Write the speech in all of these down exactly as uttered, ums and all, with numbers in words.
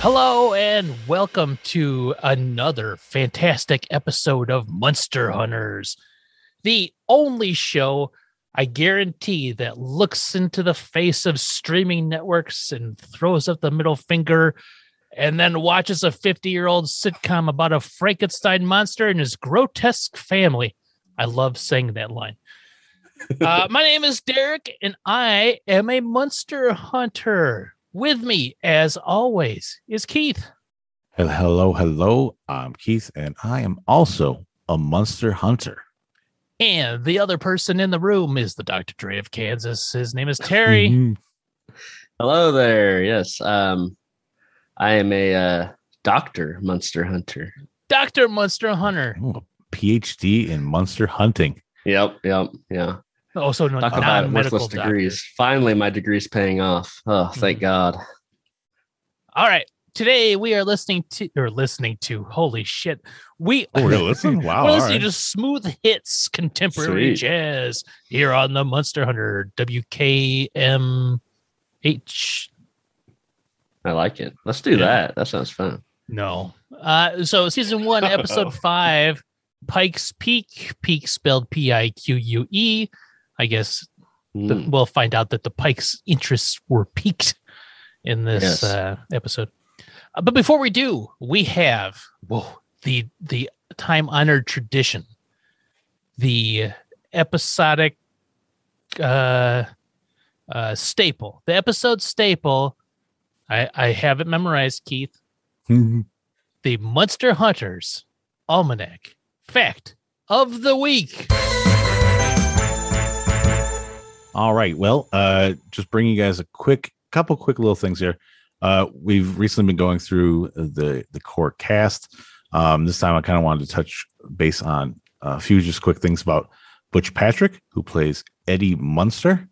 Hello and welcome to another fantastic episode of Munster Hunters, the only show I guarantee that looks into the face of streaming networks and throws up the middle finger and then watches a fifty-year-old sitcom about a Frankenstein monster and his grotesque family. I love saying that line. uh, my name is Derek and I am a Munster Hunter. With me, as always, is Keith. Hello, hello. I'm Keith, and I am also a Munster Hunter. And the other person in the room is the Doctor Dre of Kansas. His name is Terry. Mm-hmm. Hello there. Yes, um, I am a uh, Doctor Munster Hunter. Doctor Munster Hunter. Ooh, a P H D in Munster hunting. Yep, yep, yeah. Also, no, talk about worthless degrees. Finally, my degree's paying off. Oh, thank mm-hmm. God. All right. Today, we are listening to, or listening to, holy shit. We oh, are listening? Wow, we're listening right. to smooth hits, contemporary Sweet. jazz here on the Munster Hunter W K M H. I like it. Let's do yeah. that. That sounds fun. No. Uh, so, season one, episode five, Pike's Pique, Pique spelled P I Q U E. I guess the, mm. we'll find out that the Pike's interests were piqued in this yes. uh, episode. Uh, but before we do, we have whoa, the the time-honored tradition, the episodic uh, uh, staple, the episode staple. I, I have it memorized, Keith. Mm-hmm. The Munster Hunters Almanac Fact of the Week. All right. Well, uh, just bringing you guys a quick couple, quick little things here. Uh, we've recently been going through the the core cast. Um, this time, I kind of wanted to touch base on a few just quick things about Butch Patrick, who plays Eddie Munster.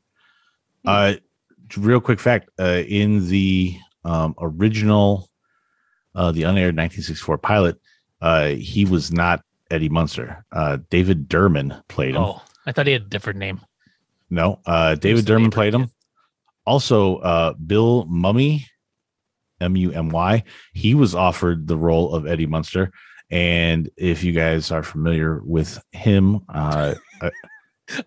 Uh, real quick fact: uh, in the um, original, uh, the unaired nineteen sixty-four pilot, uh, he was not Eddie Munster. Uh, David Derman played him. Oh, I thought he had a different name. No, uh, David Derman played him. Also, uh, Bill Mumy, M U M Y, he was offered the role of Eddie Munster. And if you guys are familiar with him, uh, uh,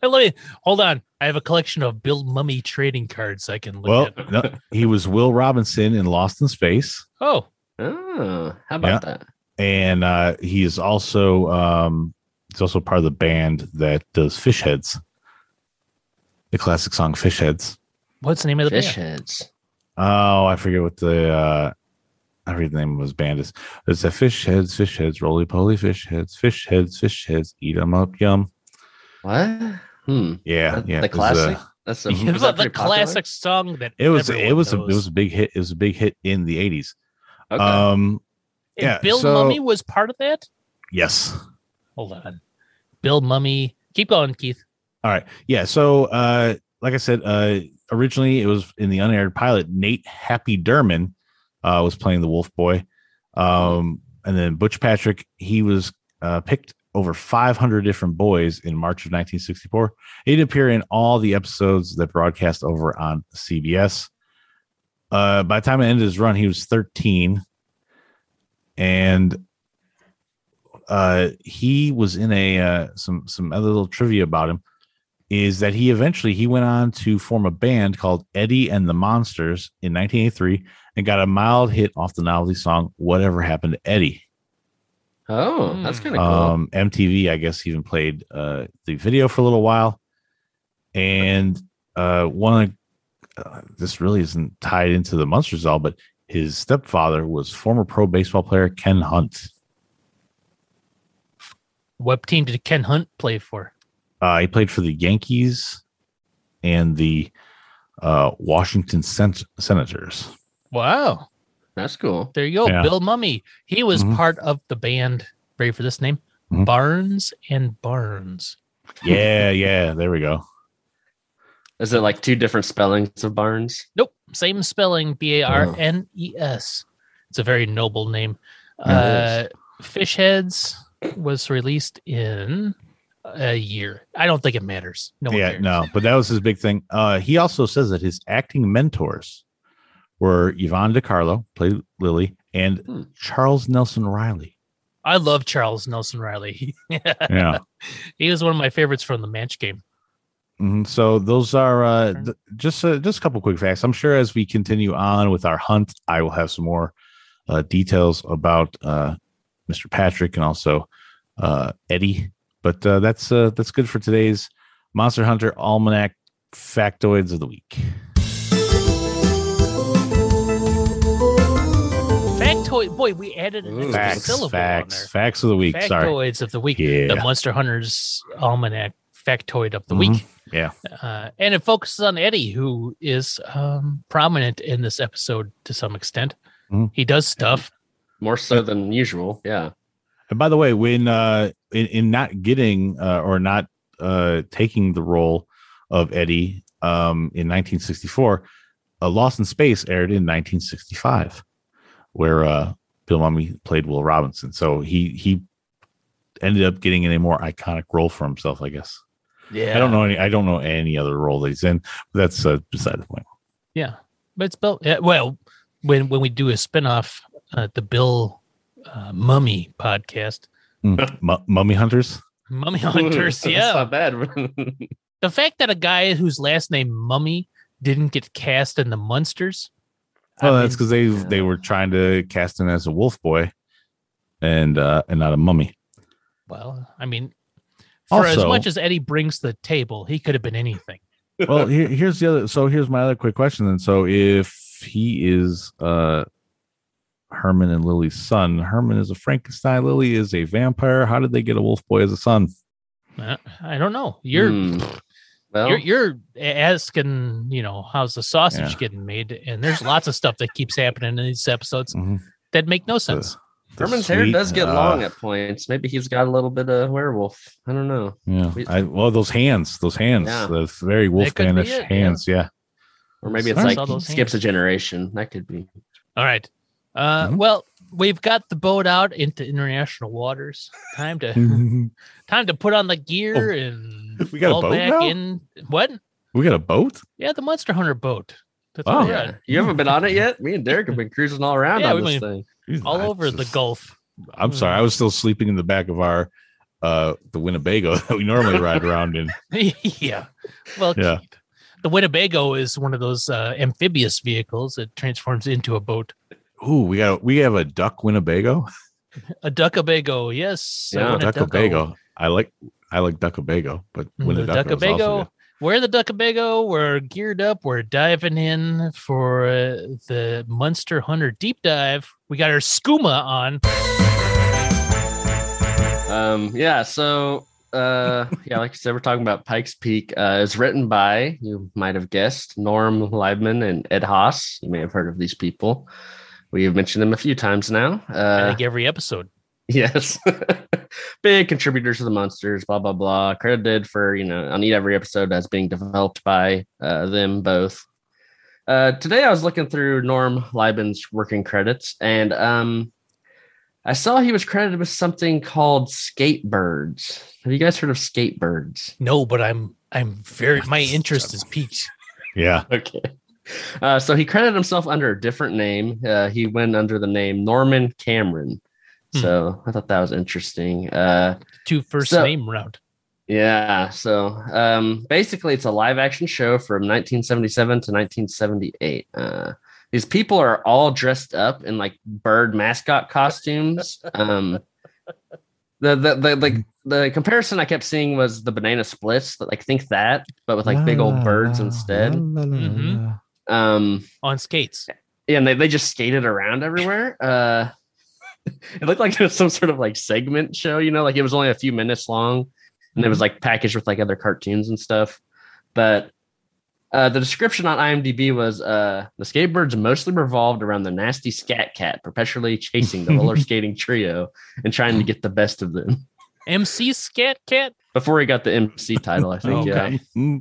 let me, hold on. I have a collection of Bill Mumy trading cards I can look well, at. No, he was Will Robinson in Lost in Space. Oh, oh how about yeah. that? And uh, he is also um, he's also part of the band that does Fish Heads. The classic song Fish Heads. What's the name of the Fish band? Heads. Oh, I forget what the uh, I forget the name of his band is. It's a Fish Heads, Fish Heads, Roly Poly, Fish Heads, Fish Heads, Fish Heads, Eat 'em up, yum. What? Hmm. Yeah, that, yeah. The classic. Uh, That's a, yeah, was that the classic song that it was. It was knows. a it was a big hit. It was a big hit in the eighties. Okay. Um, and yeah. Bill so, Mumy was part of that. Yes. Hold on, Bill Mumy. Keep going, Keith. All right. Yeah. So, uh, like I said, uh, originally it was in the unaired pilot, Nate Happy Derman uh, was playing the Wolf Boy. Um, and then Butch Patrick, he was uh, picked over five hundred different boys in March of nineteen sixty-four. He'd appear in all the episodes that broadcast over on C B S. Uh, by the time it ended his run, he was thirteen. And uh, he was in a uh, some, some other little trivia about him. Is that he eventually he went on to form a band called Eddie and the Monsters in nineteen eighty-three and got a mild hit off the novelty song Whatever Happened to Eddie. Oh, that's kind of cool. Um, M T V, I guess, even played uh, the video for a little while. And uh, one of uh, this really isn't tied into the Munsters at all, but his stepfather was former pro baseball player Ken Hunt. What team did Ken Hunt play for? Uh, he played for the Yankees, and the uh, Washington Sen- Senators. Wow. That's cool. There you go. Yeah. Bill Mumy. He was mm-hmm. part of the band. Ready for this name? Mm-hmm. Barnes and Barnes. Yeah, yeah. There we go. Is it like two different spellings of Barnes? Nope. Same spelling. B A R N E S. It's a very noble name. Uh, Fish Heads was released in a year. I don't think it matters. No one yeah, cares. No. But that was his big thing. Uh, he also says that his acting mentors were Yvonne De Carlo, played Lily, and hmm. Charles Nelson Reilly. I love Charles Nelson Reilly. Yeah, he was one of my favorites from the match game. Mm-hmm. So those are uh, th- just uh, just a couple quick facts. I'm sure as we continue on with our hunt, I will have some more uh, details about uh, Mister Patrick and also uh, Eddie. But uh, that's uh, that's good for today's Monster Hunter Almanac Factoids of the Week. Factoid, boy, we added an extra facts, syllable facts, on there. Facts of the week. Factoids sorry. of the week. Yeah. The Monster Hunters Almanac Factoid of the mm-hmm. week. Yeah. Uh, and it focuses on Eddie, who is um, prominent in this episode to some extent. Mm-hmm. He does stuff. More so than usual. Yeah. And by the way, when uh, in, in not getting uh, or not uh, taking the role of Eddie um, in nineteen sixty-four, uh, Lost in Space aired in nineteen sixty-five. Where uh, Bill Mumy played Will Robinson, so he he ended up getting in a more iconic role for himself, I guess. Yeah, I don't know any. I don't know any other role that he's in. But that's uh, beside the point. Yeah, but it's Bill. Yeah, well, when when we do a spinoff, uh, the Bill uh, Mumy podcast, mm. M- Mumy Hunters, Mumy Hunters. Ooh, yeah, that's not bad. The fact that a guy whose last name Mumy didn't get cast in the Munsters. Well, I that's because they yeah. they were trying to cast him as a wolf boy, and uh, and not a mummy. Well, I mean, for also, as much as Eddie brings to the table, he could have been anything. Well, here, here's the other. So here's my other quick question. Then, so if he is uh, Herman and Lily's son, Herman is a Frankenstein, Lily is a vampire. How did they get a wolf boy as a son? Uh, I don't know. You're. Mm. Well, you're, you're asking, you know, how's the sausage yeah. getting made? And there's lots of stuff that keeps happening in these episodes mm-hmm. that make no sense. The, the Herman's sweet, hair does get uh, long at points. Maybe he's got a little bit of werewolf. I don't know. Yeah. We, I, well, those hands, those hands, yeah. those very wolf-manish hands. Yeah. yeah. Or maybe it's Sorry, like he skips hands. a generation. That could be. All right. Uh, mm-hmm. Well, we've got the boat out into international waters. Time to time to put on the gear oh. and. We got a boat back now? In what? We got a boat? Yeah, the Monster Hunter boat. That's oh, yeah. You haven't been on it yet? Me and Derek have been cruising all around yeah, on this been, thing. All I over just, the Gulf. I'm sorry. I was still sleeping in the back of our uh the Winnebago that we normally ride around in. yeah. Well, yeah. The Winnebago is one of those uh, amphibious vehicles that transforms into a boat. Ooh, we got we have a duck Winnebago? A duckabago, yes. Yeah, a duckabago. I like I like Duckabago, but when the Duckabago, we're the Duckabago, we're geared up, we're diving in for uh, the Munster Hunter deep dive. We got our skooma on. Um, yeah, so uh, yeah, like I said, we're talking about Pike's Pique. Uh, it's written by, you might have guessed, Norm Liebmann and Ed Haas. You may have heard of these people. We have mentioned them a few times now. Uh, I think every episode. Yes. Big contributors to the Munsters, blah, blah, blah. Credited for, you know, on every episode as being developed by uh, them both. Uh, today, I was looking through Norm Liebmann's working credits, and um, I saw he was credited with something called Skatebirds. Have you guys heard of Skatebirds? No, but I'm I'm very, my interest is piqued. Yeah. Okay. Uh, so he credited himself under a different name. Uh, he went under the name Norman Cameron. So I thought that was interesting. Uh, Two first so, name route. Yeah. So um, basically, it's a live action show from nineteen seventy-seven to nineteen seventy-eight. Uh, these people are all dressed up in like bird mascot costumes. Um, the, the the the the comparison I kept seeing was the Banana Splits. Like think that, but with like la, big old birds la, instead. La, la, la, mm-hmm. la. Um, on skates. Yeah, and they they just skated around everywhere. Uh, It looked like it was some sort of like segment show, you know, like it was only a few minutes long and it was like packaged with like other cartoons and stuff. But Uh, the description on IMDb was uh, the Skatebirds mostly revolved around the nasty Scat Cat, perpetually chasing the roller skating trio and trying to get the best of them. M C Scat Cat? Before he got the M C title, I think. Okay. Yeah.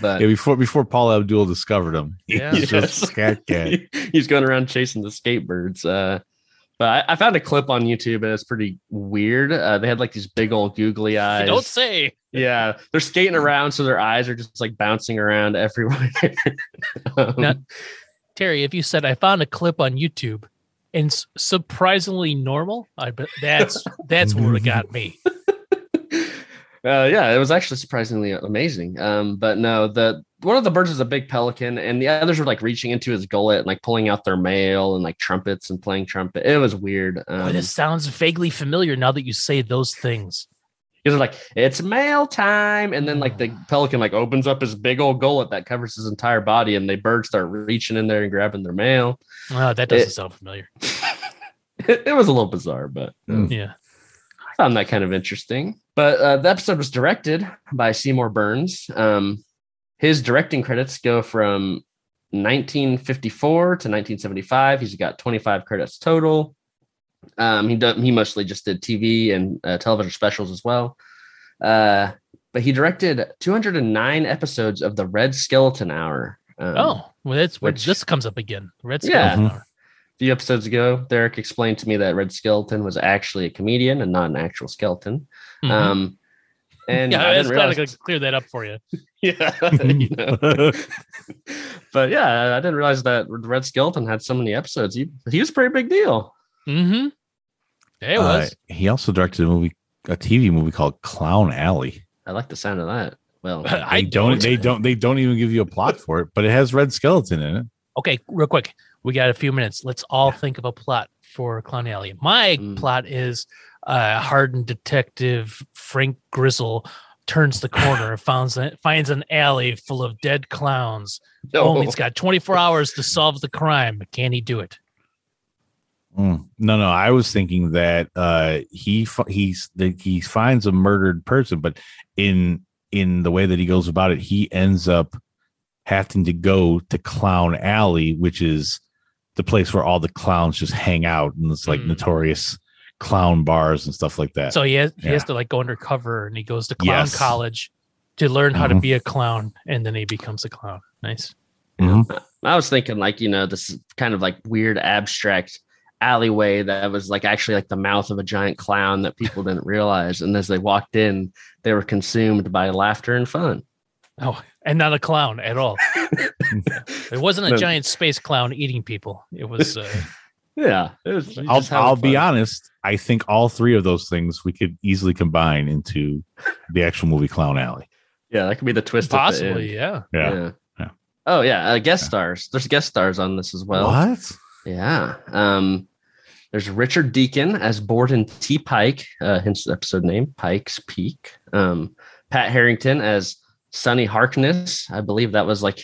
But yeah, before before Paul Abdul discovered him. Yeah. He's just Scat Cat. He's going around chasing the Skatebirds. Uh, but I, I found a clip on YouTube, and it's pretty weird. Uh, they had like these big old googly eyes. You don't say. Yeah, they're skating around, so their eyes are just like bouncing around everywhere. um, now, Terry, if you said I found a clip on YouTube and s- surprisingly normal, I bet that's that's where it got me. Uh, yeah, it was actually surprisingly amazing. Um, but no, the one of the birds is a big pelican, and the others were like reaching into his gullet and like pulling out their mail and like trumpets and playing trumpet. It was weird. Um, Boy, this sounds vaguely familiar now that you say those things. Because they're like, it's mail time. And then like the pelican like opens up his big old gullet that covers his entire body, and they birds start reaching in there and grabbing their mail. Oh, that doesn't it, sound familiar. it, it was a little bizarre, but mm. yeah. I found that kind of interesting. But uh, the episode was directed by Seymour Burns. Um, his directing credits go from nineteen fifty-four to nineteen seventy-five. He's got twenty-five credits total. Um, he done, he mostly just did T V and uh, television specials as well. Uh, but he directed two hundred nine episodes of the Red Skeleton Hour. Um, oh, well, that's where this comes up again. Red Skeleton yeah. Hour. A few episodes ago, Derek explained to me that Red Skeleton was actually a comedian and not an actual skeleton. Mm-hmm. Um, and yeah, I didn't realize to clear that up for you. yeah, you know. But yeah, I didn't realize that Red Skeleton had so many episodes. He he was a pretty big deal. Mm-hmm. Yeah, it was. Uh, he also directed a movie, a T V movie called Clown Alley. I like the sound of that. Well, I don't, don't. They don't. They don't even give you a plot for it, but it has Red Skeleton in it. Okay, real quick, we got a few minutes. Let's all yeah. think of a plot for Clown Alley. My mm. plot is uh, hardened detective Frank Grizzle turns the corner and finds finds an alley full of dead clowns. Oh, he's got twenty-four hours to solve the crime. Can he do it? Mm. No, no. I was thinking that uh, he he's that he finds a murdered person, but in in the way that he goes about it, he ends up having to go to Clown Alley, which is the place where all the clowns just hang out, and it's like mm. notorious clown bars and stuff like that. So he has he yeah. has to like go undercover, and he goes to clown yes. college to learn mm-hmm. how to be a clown, and then he becomes a clown. Nice. Mm-hmm. I was thinking like you know this kind of like weird abstract alleyway that was like actually like the mouth of a giant clown that people didn't realize, and as they walked in they were consumed by laughter and fun. Oh, and not a clown at all. It wasn't a no. giant space clown eating people. It was uh, yeah it was I'll, I'll be honest, I think all three of those things we could easily combine into the actual movie Clown Alley. Yeah, that could be the twist possibly. yeah. Yeah. yeah yeah oh yeah uh, guest yeah. stars. There's guest stars on this as well. What? Yeah. Um, there's Richard Deacon as Borden T. Pike, uh, hence the episode name, Pike's Pique. Um, Pat Harrington as Sonny Harkness. I believe that was like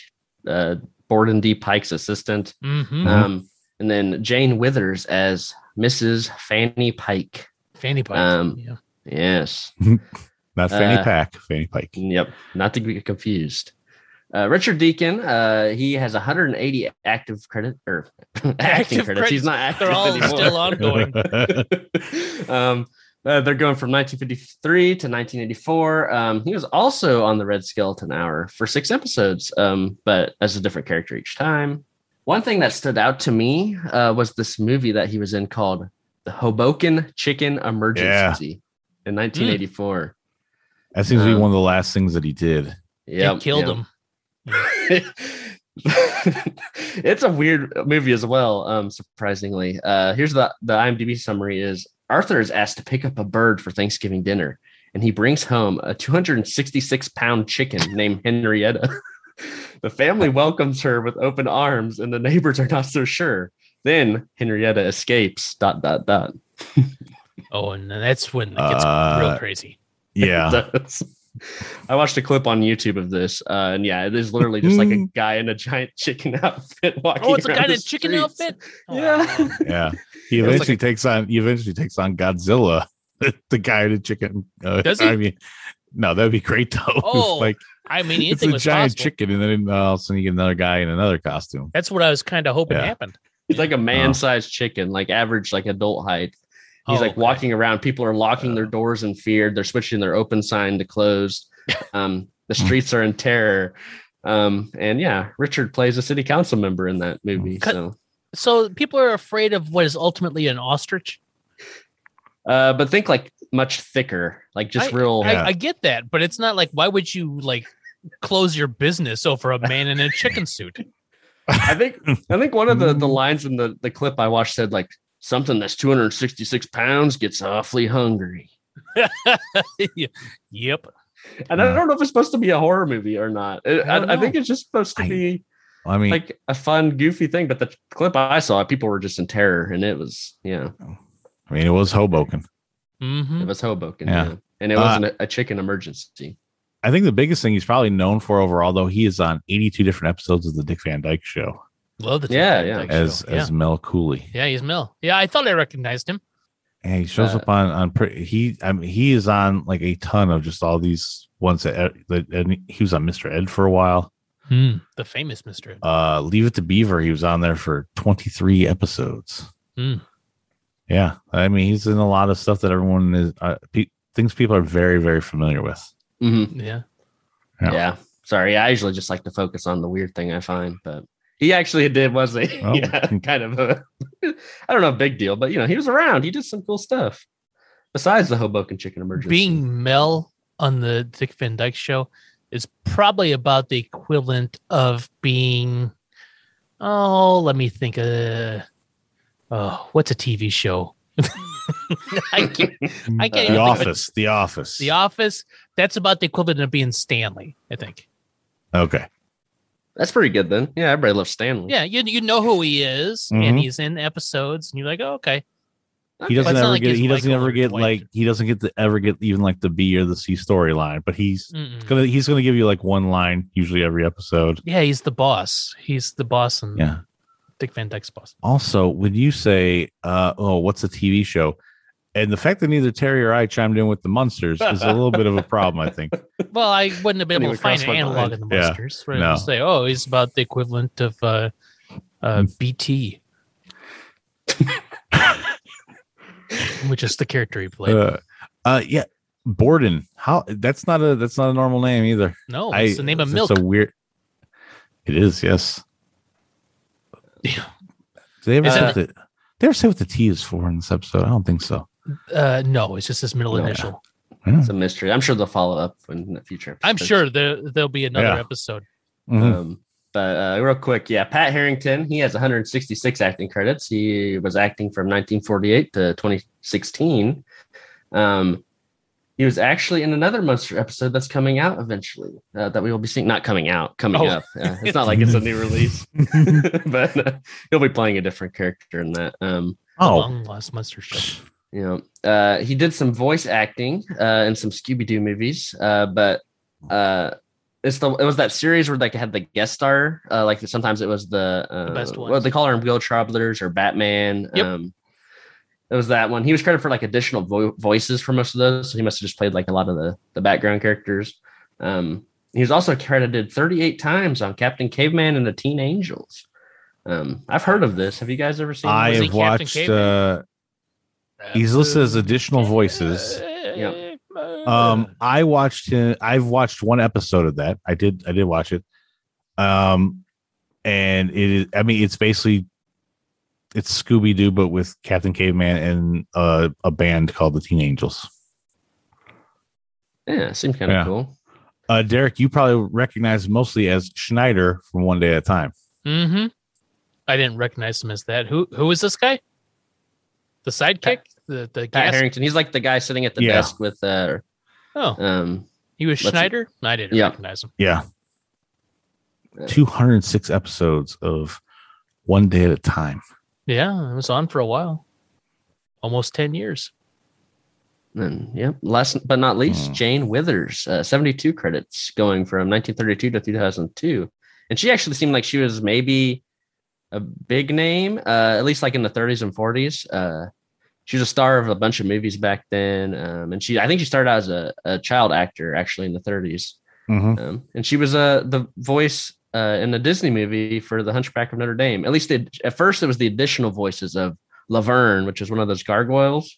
uh, Borden D. Pike's assistant. Mm-hmm. Um, and then Jane Withers as Missus Fanny Pike. Fanny Pike. Um, yeah. Yes. Not Fanny uh, Pack, Fanny Pike. Yep. Not to get confused. Uh, Richard Deacon, uh, he has one hundred eighty active credit or acting active credits. He's not active They're all anymore. Still ongoing. um, uh, they're going from nineteen fifty-three to nineteen eighty-four. Um, he was also on the Red Skeleton Hour for six episodes, um, but as a different character each time. One thing that stood out to me uh, was this movie that he was in called The Hoboken Chicken Emergency yeah. in nineteen eighty-four. Mm. That seems to be um, one of the last things that he did. Yeah, killed yep. him. It's a weird movie as well, um surprisingly. Uh here's the the IMDb summary is Arthur is asked to pick up a bird for Thanksgiving dinner, and he brings home a two hundred sixty-six pound chicken named Henrietta. The family welcomes her with open arms, and the neighbors are not so sure. Then Henrietta escapes dot dot dot. Oh, and that's when it gets uh, real crazy. Yeah. I watched a clip on YouTube of this, uh, and yeah, it is literally just like a guy in a giant chicken outfit walking. Oh, it's a guy in a chicken outfit. Oh, yeah, yeah. He eventually like a... takes on. He eventually takes on Godzilla. The guy in a chicken. Uh, Does he? I mean, no, that'd be great though. Oh, like I mean, anything it's a was giant possible. Chicken, and then all of a sudden you get another guy in another costume. That's what I was kind of hoping yeah. happened. He's like a man-sized uh, chicken, like average, like adult height. He's oh, like okay. walking around. People are locking uh, their doors in fear. They're switching their open sign to closed. Um, the streets are in terror. Um, and yeah, Richard plays a city council member in that movie. So, so people are afraid of what is ultimately an ostrich. Uh, but think like much thicker, like just I, real. I, yeah. I get that, but it's not like, why would you like close your business over a man in a chicken suit? I think I think one of the, the lines in the, the clip I watched said like something that's two hundred sixty-six pounds gets awfully hungry. Yep. And uh, I don't know if it's supposed to be a horror movie or not. It, I, I, I think it's just supposed to be I, I mean, like a fun, goofy thing. But the clip I saw, people were just in terror, and it was, yeah. I mean, it was Hoboken. Mm-hmm. It was Hoboken, yeah. yeah. And it uh, wasn't a, a chicken emergency. I think the biggest thing he's probably known for overall, though, he is on eighty-two different episodes of the Dick Van Dyke Show. Love the Dick yeah, Van yeah. Dyke as, Show. As yeah. Mel Cooley. Yeah, he's Mel. Yeah, I thought I recognized him. And he shows uh, up on on pretty, he I mean, he is on like a ton of just all these ones that, that and he was on Mister Ed for a while. Hmm, the famous Mister Ed. Uh, Leave It to Beaver. He was on there for twenty-three episodes. Hmm. Yeah, I mean he's in a lot of stuff that everyone is uh, pe- things people are very very familiar with. Mm-hmm. Yeah. yeah, yeah. Sorry, I usually just like to focus on the weird thing I find, but. He actually did, wasn't he? Oh. Yeah, kind of. A, I don't know, big deal, but you know, he was around. He did some cool stuff. Besides the Hoboken Chicken Emergency, being Mel on the Dick Van Dyke Show is probably about the equivalent of being. Oh, let me think. Uh, oh, what's a T V show? I can't. I can't. The Office. The Office. The Office. That's about the equivalent of being Stanley, I think. Okay. That's pretty good then. Yeah, everybody loves Stanley. Yeah, you you know who he is, mm-hmm. and he's in episodes, and you're like, oh, okay. He doesn't ever like get. He doesn't ever get point. like. He doesn't get to ever get even like the B or the C storyline, but he's Mm-mm. gonna he's gonna give you like one line usually every episode. Yeah, he's the boss. He's the boss, and yeah, Dick Van Dyke's boss. Also, when you say, uh, "Oh, what's a T V show?" and the fact that neither Terry or I chimed in with the Munsters is a little bit of a problem, I think. Well, I wouldn't have been able anyway, to find an analog in the Munsters. Yeah, right? No. Say, oh, he's about the equivalent of uh, uh, B T, which is the character he played. Uh, uh, yeah, Borden. How that's not a that's not a normal name either. No, it's I, the name of it's milk. It's a weird. It is, yes. Yeah. Do they ever say what the, do they ever say what the T is for in this episode? I don't think so. Uh, no, it's just his middle yeah. initial. Yeah. It's a mystery. I'm sure they'll follow up in the future episodes. I'm sure there, there'll be another yeah. episode. Mm-hmm. Um, but uh, real quick, yeah, Pat Harrington, he has one hundred sixty-six acting credits. He was acting from nineteen forty-eight to twenty sixteen. Um, he was actually in another Munster episode that's coming out eventually uh, that we will be seeing. Not coming out, coming oh. up. Uh, it's not like it's a new release. But uh, he'll be playing a different character in that. Um, oh, long lost Munster show. You know, uh, he did some voice acting uh, in some Scooby-Doo movies, uh, but uh, it's the it was that series where they had the guest star. Uh, like sometimes it was the, uh, the best what they call her Globetrotters or Batman. Yep. Um, it was that one. He was credited for like additional vo- voices for most of those, so he must have just played like a lot of the the background characters. Um, he was also credited thirty-eight times on Captain Caveman and the Teen Angels. Um, I've heard of this. Have you guys ever seen? I have watched. He's listed as additional voices. Yeah. Um, I watched him. I've watched one episode of that. I did. I did watch it. Um, and it is. I mean, it's basically it's Scooby Doo, but with Captain Caveman and uh, a band called the Teen Angels. Yeah, it seems kind of yeah. cool. Uh, Derek, you probably recognize mostly as Schneider from One Day at a Time. Mm-hmm. I didn't recognize him as that. Who Who is this guy? The sidekick. The, the Pat Harrington. He's like the guy sitting at the yeah. desk with uh oh um he was Schneider. No, I didn't yeah. recognize him. Yeah. two hundred six episodes of One Day at a Time. Yeah, it was on for a while. Almost ten years. And yeah, last but not least, mm. Jane Withers, uh, seventy-two credits going from nineteen thirty-two to two thousand two. And she actually seemed like she was maybe a big name, uh, at least like in the thirties and forties. Uh, she was a star of a bunch of movies back then, um, and she—I think she started out as a, a child actor actually in the thirties, Mm-hmm. Um, and she was uh, the voice uh, in the Disney movie for The Hunchback of Notre Dame. At least it, at first it was the additional voices of Laverne, which is one of those gargoyles.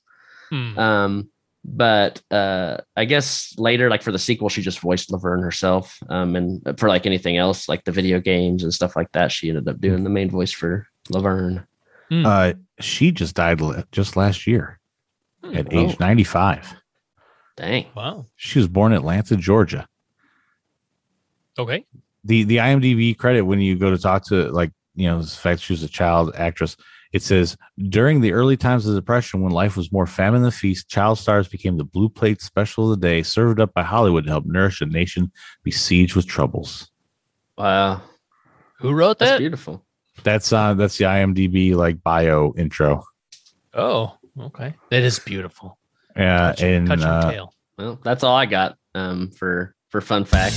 Mm. Um, but uh, I guess later, like for the sequel, she just voiced Laverne herself. Um, and for like anything else, like the video games and stuff like that, she ended up doing the main voice for Laverne. Mm. Uh, she just died just last year at oh. age ninety-five. Dang. Wow. She was born in Atlanta, Georgia. Okay. The the IMDb credit, when you go to talk to, like, you know, the fact she was a child actress, it says, during the early times of the Depression, when life was more famine than feast, child stars became the blue plate special of the day, served up by Hollywood to help nourish a nation besieged with troubles. Wow. Who wrote that? That's beautiful. That's uh, that's the IMDb, like, bio intro. Oh, okay. That is beautiful. Yeah, touch, and touch uh, your tail. Well, that's all I got um, for for fun facts.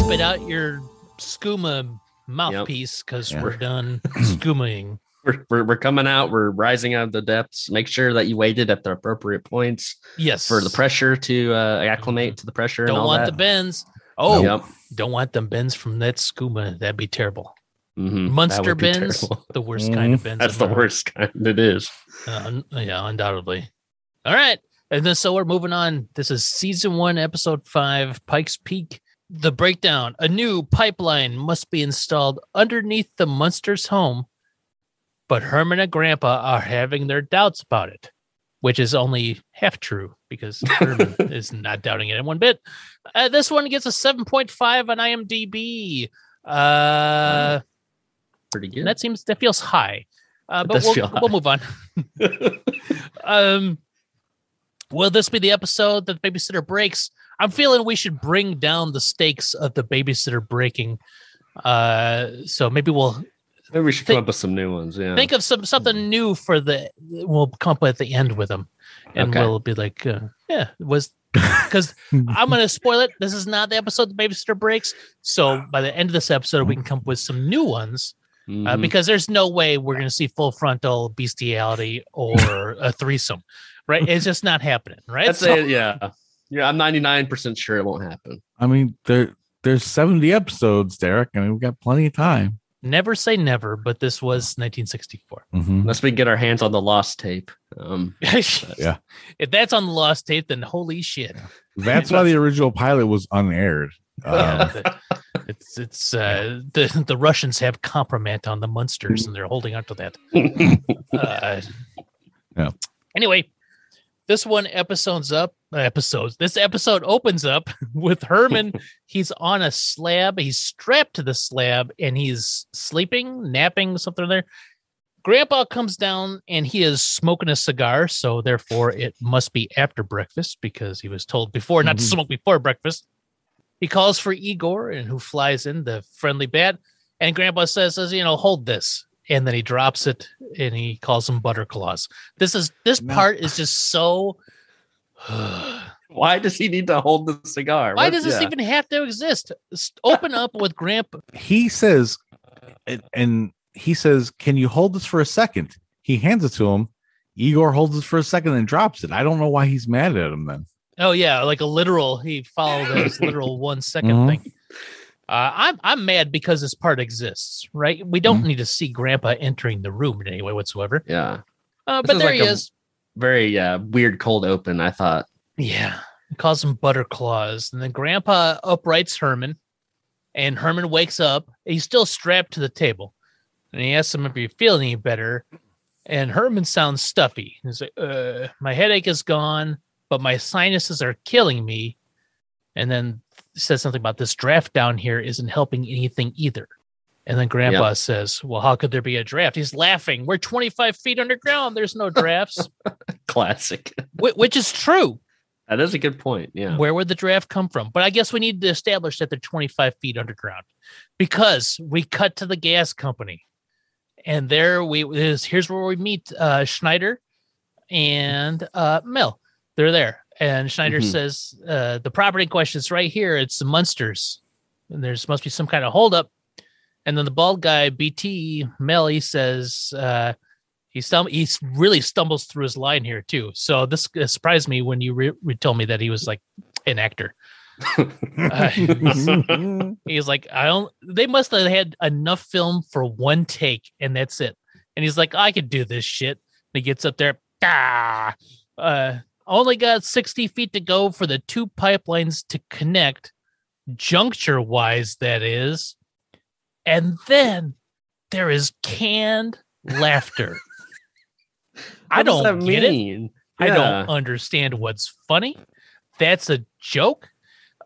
Spit out your skooma mouthpiece because yep. yeah. we're done skooming. We're, we're we're coming out. We're rising out of the depths. Make sure that you waited at the appropriate points. Yes, for the pressure to uh, acclimate to the pressure. Don't and all want that. the bends. Oh, yep. Don't want them bends from that skooma. That'd be terrible. Mm-hmm. Munster bends, terrible. the worst mm-hmm. kind of bends. That's the world. worst kind it is. Uh, yeah, undoubtedly. All right. And then so we're moving on. This is season one, episode five, Pike's Pique. The breakdown. A new pipeline must be installed underneath the Munsters' home, but Herman and Grandpa are having their doubts about it, which is only half true because Herman is not doubting it in one bit. Uh, this one gets a seven point five on IMDb. Uh... Mm. Pretty good. And that seems that feels high, uh, but we'll, high. we'll move on. um, will this be the episode that the babysitter breaks? I'm feeling we should bring down the stakes of the babysitter breaking. Uh, so maybe we'll maybe we should think, come up with some new ones. Yeah, think of some something new for the. We'll come up at the end with them, and okay. we'll be like, uh, yeah, it was. Because I'm going to spoil it. This is not the episode the babysitter breaks. So by the end of this episode, we can come up with some new ones. Mm-hmm. Uh, because there's no way we're going to see full frontal bestiality or a threesome, right? It's just not happening, right? That's so, it, yeah, yeah. I'm ninety-nine percent sure it won't happen. I mean, there there's seventy episodes, Derek. I mean, we've got plenty of time. Never say never, but this was nineteen sixty-four. Mm-hmm. Unless we get our hands on the lost tape. Um, yeah, if that's on the lost tape, then holy shit. Yeah. That's why the original pilot was unaired. Um, It's it's uh, the the Russians have compromat on the Munsters and they're holding on to that. uh, yeah. Anyway, this one episodes up episodes. This episode opens up with Herman. He's on a slab. He's strapped to the slab and he's sleeping, napping, something there. Grandpa comes down and he is smoking a cigar. So therefore, it must be after breakfast because he was told before not mm-hmm. to smoke before breakfast. He calls for Igor, and who flies in, the friendly bat, and Grandpa says, says, you know, hold this. And then he drops it, and he calls him Butterclaws. This is this no. part is just so... Why does he need to hold the cigar? Why what? does this yeah. even have to exist? Open up with Grandpa. He says, and he says, can you hold this for a second? He hands it to him. Igor holds it for a second and drops it. I don't know why he's mad at him then. Oh yeah, like a literal. He followed this literal one second mm-hmm. thing. Uh, I'm I'm mad because this part exists, right? We don't mm-hmm. need to see Grandpa entering the room in any way whatsoever. Yeah, uh, but there like he is. Very uh, weird cold open. I thought. Yeah, he calls him Butterclaws, and then Grandpa uprights Herman, and Herman wakes up. He's still strapped to the table, and he asks him if he feels any better. And Herman sounds stuffy. He's like, uh, "My headache is gone, but my sinuses are killing me." And then says something about this draft down here isn't helping anything either. And then Grandpa yep. says, well, how could there be a draft? He's laughing. We're twenty-five feet underground. There's no drafts. Classic. Which is true. That is a good point. Yeah. Where would the draft come from? But I guess we need to establish that they're twenty-five feet underground because we cut to the gas company. And there we is. Here's where we meet uh, Schneider and uh, Mel. They're there. And Schneider mm-hmm. says, uh, the property in question is right here. It's the Munsters. And there's must be some kind of holdup. And then the bald guy, B T Melly, says, uh, He stum- he really stumbles through his line here too. So this surprised me when you re- re- told me that he was like an actor. uh, he's like, I don't. They must have had enough film for one take, and that's it. And he's like, I could do this shit. And he gets up there. Ah, uh, only got sixty feet to go for the two pipelines to connect, juncture wise, that is. And then there is canned laughter. I don't get mean? it. Yeah. I don't understand what's funny. That's a joke.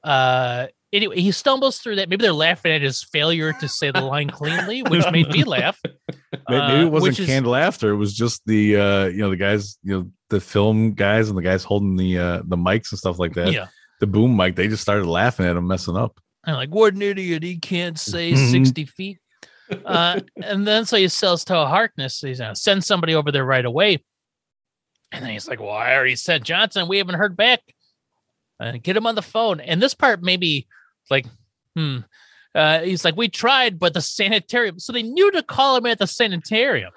Uh, anyway, he stumbles through that. Maybe they're laughing at his failure to say the line cleanly, which made me laugh. Uh, Maybe it wasn't canned is, laughter. It was just the uh, you know the guys, you know the film guys and the guys holding the uh, the mics and stuff like that. Yeah. The boom mic. They just started laughing at him messing up. And like, what an idiot! He can't say sixty feet. Uh, and then so he sells to Harkness. So he's gonna send somebody over there right away. And then he's like, well, I already sent Johnson. We haven't heard back. And uh, get him on the phone. And this part maybe like, hmm. Uh, he's like, we tried, but the sanitarium. So they knew to call him at the sanitarium.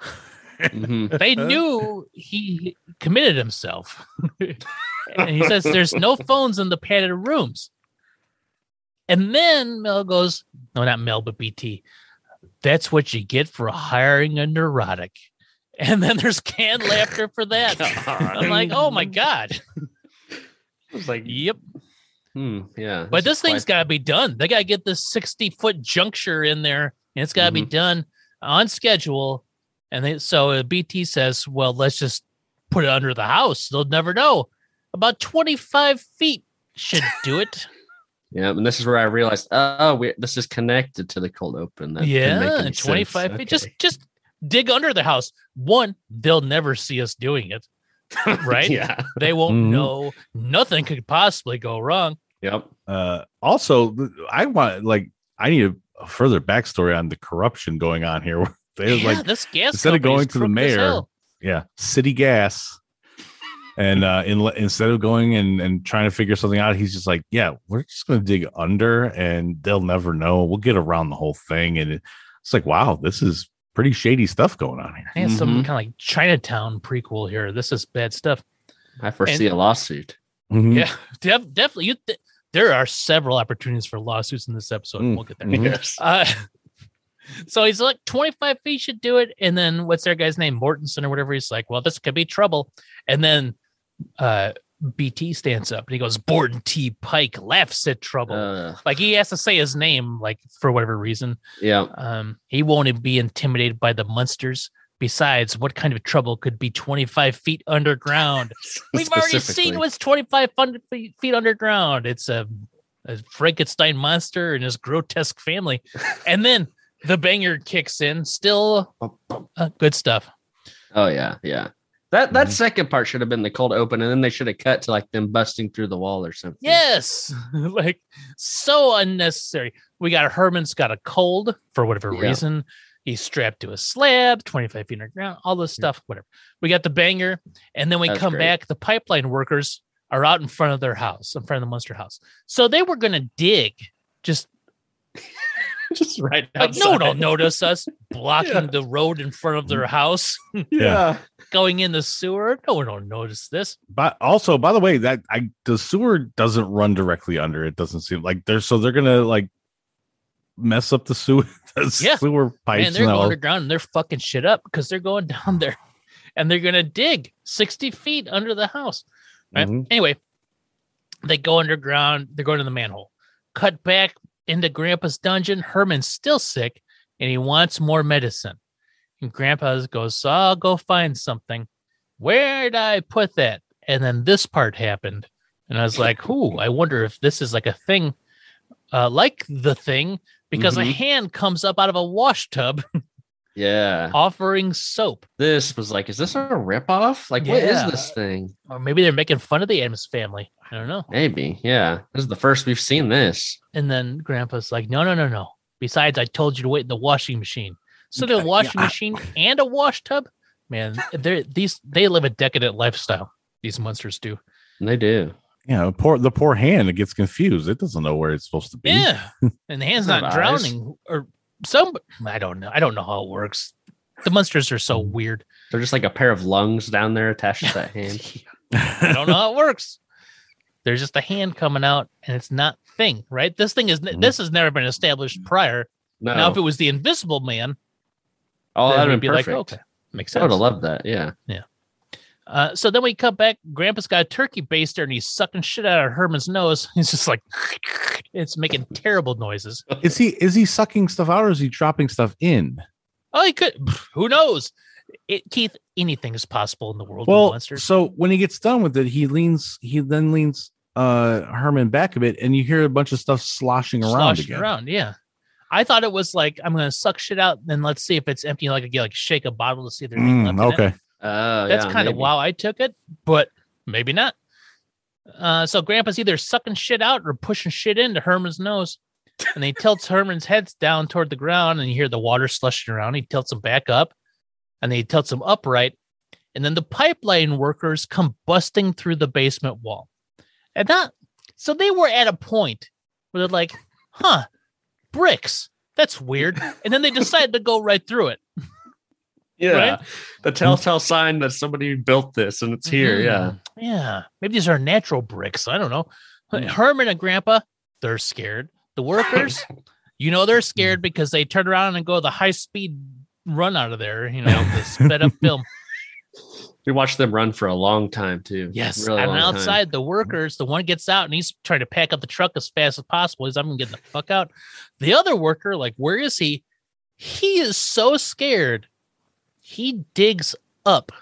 Mm-hmm. They knew he committed himself. And he says, there's no phones in the padded rooms. And then Mel goes, no, not Mel, but B T. That's what you get for hiring a neurotic. And then there's canned laughter for that. God. I'm like, oh my God. I was like, yep. Hmm, yeah. But this thing's got to be done. They got to get this sixty-foot juncture in there, and it's got to mm-hmm. be done on schedule. And they, so uh, B T says, well, let's just put it under the house. They'll never know. About twenty-five feet should do it. Yeah, and this is where I realized, oh, we, this is connected to the cold open. That yeah, and twenty-five sense. feet. Okay. Just, just dig under the house. One, they'll never see us doing it. Right? Yeah. They won't mm-hmm. know. Nothing could possibly go wrong. Yep. Uh, also, I want like I need a further backstory on the corruption going on here. They yeah, like this gas instead of going to the mayor, yeah, City Gas, and uh, in, instead of going and, and trying to figure something out, he's just like, yeah, we're just going to dig under, and they'll never know. We'll get around the whole thing, and it, it's like, wow, this is pretty shady stuff going on here. And mm-hmm. some kind of like Chinatown prequel here. This is bad stuff. I foresee and, a lawsuit. Mm-hmm. Yeah, def- definitely. You th- there are several opportunities for lawsuits in this episode. Mm. We'll get there. Yes. Uh, so he's like, twenty-five feet should do it. And then what's their guy's name? Mortensen or whatever. He's like, well, this could be trouble. And then uh, B T stands up and he goes, Borden T. Pike laughs at trouble. Uh, like he has to say his name, like for whatever reason. Yeah. Um, he won't be intimidated by the Munsters. Besides, what kind of trouble could be twenty-five feet underground? We've already seen what's twenty-five feet, feet underground. It's a, a Frankenstein monster and his grotesque family. And then the banger kicks in. Still uh, good stuff. Oh, yeah. Yeah. That that mm-hmm. second part should have been the cold open, and then they should have cut to like them busting through the wall or something. Yes. Like so unnecessary. We got Herman's got a cold for whatever yeah. reason. He's strapped to a slab, twenty-five feet underground, all this stuff, whatever. We got the banger. And then we That's come great. back. The pipeline workers are out in front of their house, in front of the Munster house. So they were going to dig just, just right outside. Like, no one will notice us blocking yeah. the road in front of their house. Yeah. Going in the sewer. No one will notice this. But also, by the way, that I the sewer doesn't run directly under. It doesn't seem like they're, so they're going to like, mess up the sewer, the yeah. sewer pipes. And they're going underground and they're fucking shit up because they're going down there and they're going to dig sixty feet under the house. Right? Mm-hmm. Anyway, they go underground. They're going to the manhole. Cut back into Grandpa's dungeon. Herman's still sick and he wants more medicine. And Grandpa goes, I'll go find something. Where'd I put that? And then this part happened. And I was like, ooh, I wonder if this is like a thing, uh, like the thing. Because mm-hmm. a hand comes up out of a wash tub. Yeah. Offering soap. This was like, is this a ripoff? Like, yeah. what is this thing? Or maybe they're making fun of the Addams Family. I don't know. Maybe. Yeah. This is the first we've seen this. And then Grandpa's like, no, no, no, no. Besides, I told you to wait in the washing machine. So the washing yeah. machine and a wash tub? Man, they're these they live a decadent lifestyle. These Munsters do. And they do. You know, poor the poor hand, it gets confused. It doesn't know where it's supposed to be. Yeah. And the hand's not drowning eyes. Or some I don't know. I don't know how it works. The Munsters are so weird. They're just like a pair of lungs down there attached to that hand. I don't know how it works. There's just a hand coming out, and it's not thing, right? This thing is mm-hmm. this has never been established prior. No. Now, if it was the Invisible Man, oh, that would be perfect. Like, okay, makes sense. I would have loved that. Yeah, yeah. Uh, so then we cut back. Grandpa's got a turkey baster, and he's sucking shit out of Herman's nose. He's just like, it's making terrible noises. Is he is he sucking stuff out, or is he dropping stuff in? Oh, he could. Who knows? It, Keith, anything is possible in the world. Well, of Monsters. So when he gets done with it, he leans. He then leans uh, Herman back a bit, and you hear a bunch of stuff sloshing around. Sloshing again. around, yeah. I thought it was like, I'm going to suck shit out, then let's see if it's empty. Like again, like shake a bottle to see if there's anything mm, left. Okay, uh, that's yeah, kind maybe. of wow. I took it, but maybe not. Uh, so Grandpa's either sucking shit out or pushing shit into Herman's nose. And he tilts Herman's head down toward the ground, and you hear the water slushing around. He tilts him back up, and then he tilts him upright. And then the pipeline workers come busting through the basement wall. And that, so they were at a point where they're like, huh, bricks, that's weird. And then they decided to go right through it. Yeah. Right? The telltale sign that somebody built this, and it's here. Mm-hmm. Yeah. Yeah. Maybe these are natural bricks. I don't know. Mm. Herman and Grandpa, they're scared. The workers, you know, they're scared because they turn around and go the high speed run out of there, you know, the sped up film. We watched them run for a long time, too. Yes. Really and outside time. The workers, the one gets out and he's trying to pack up the truck as fast as possible. He's, I'm going to get the fuck out. The other worker, like, where is he? He is so scared. He digs up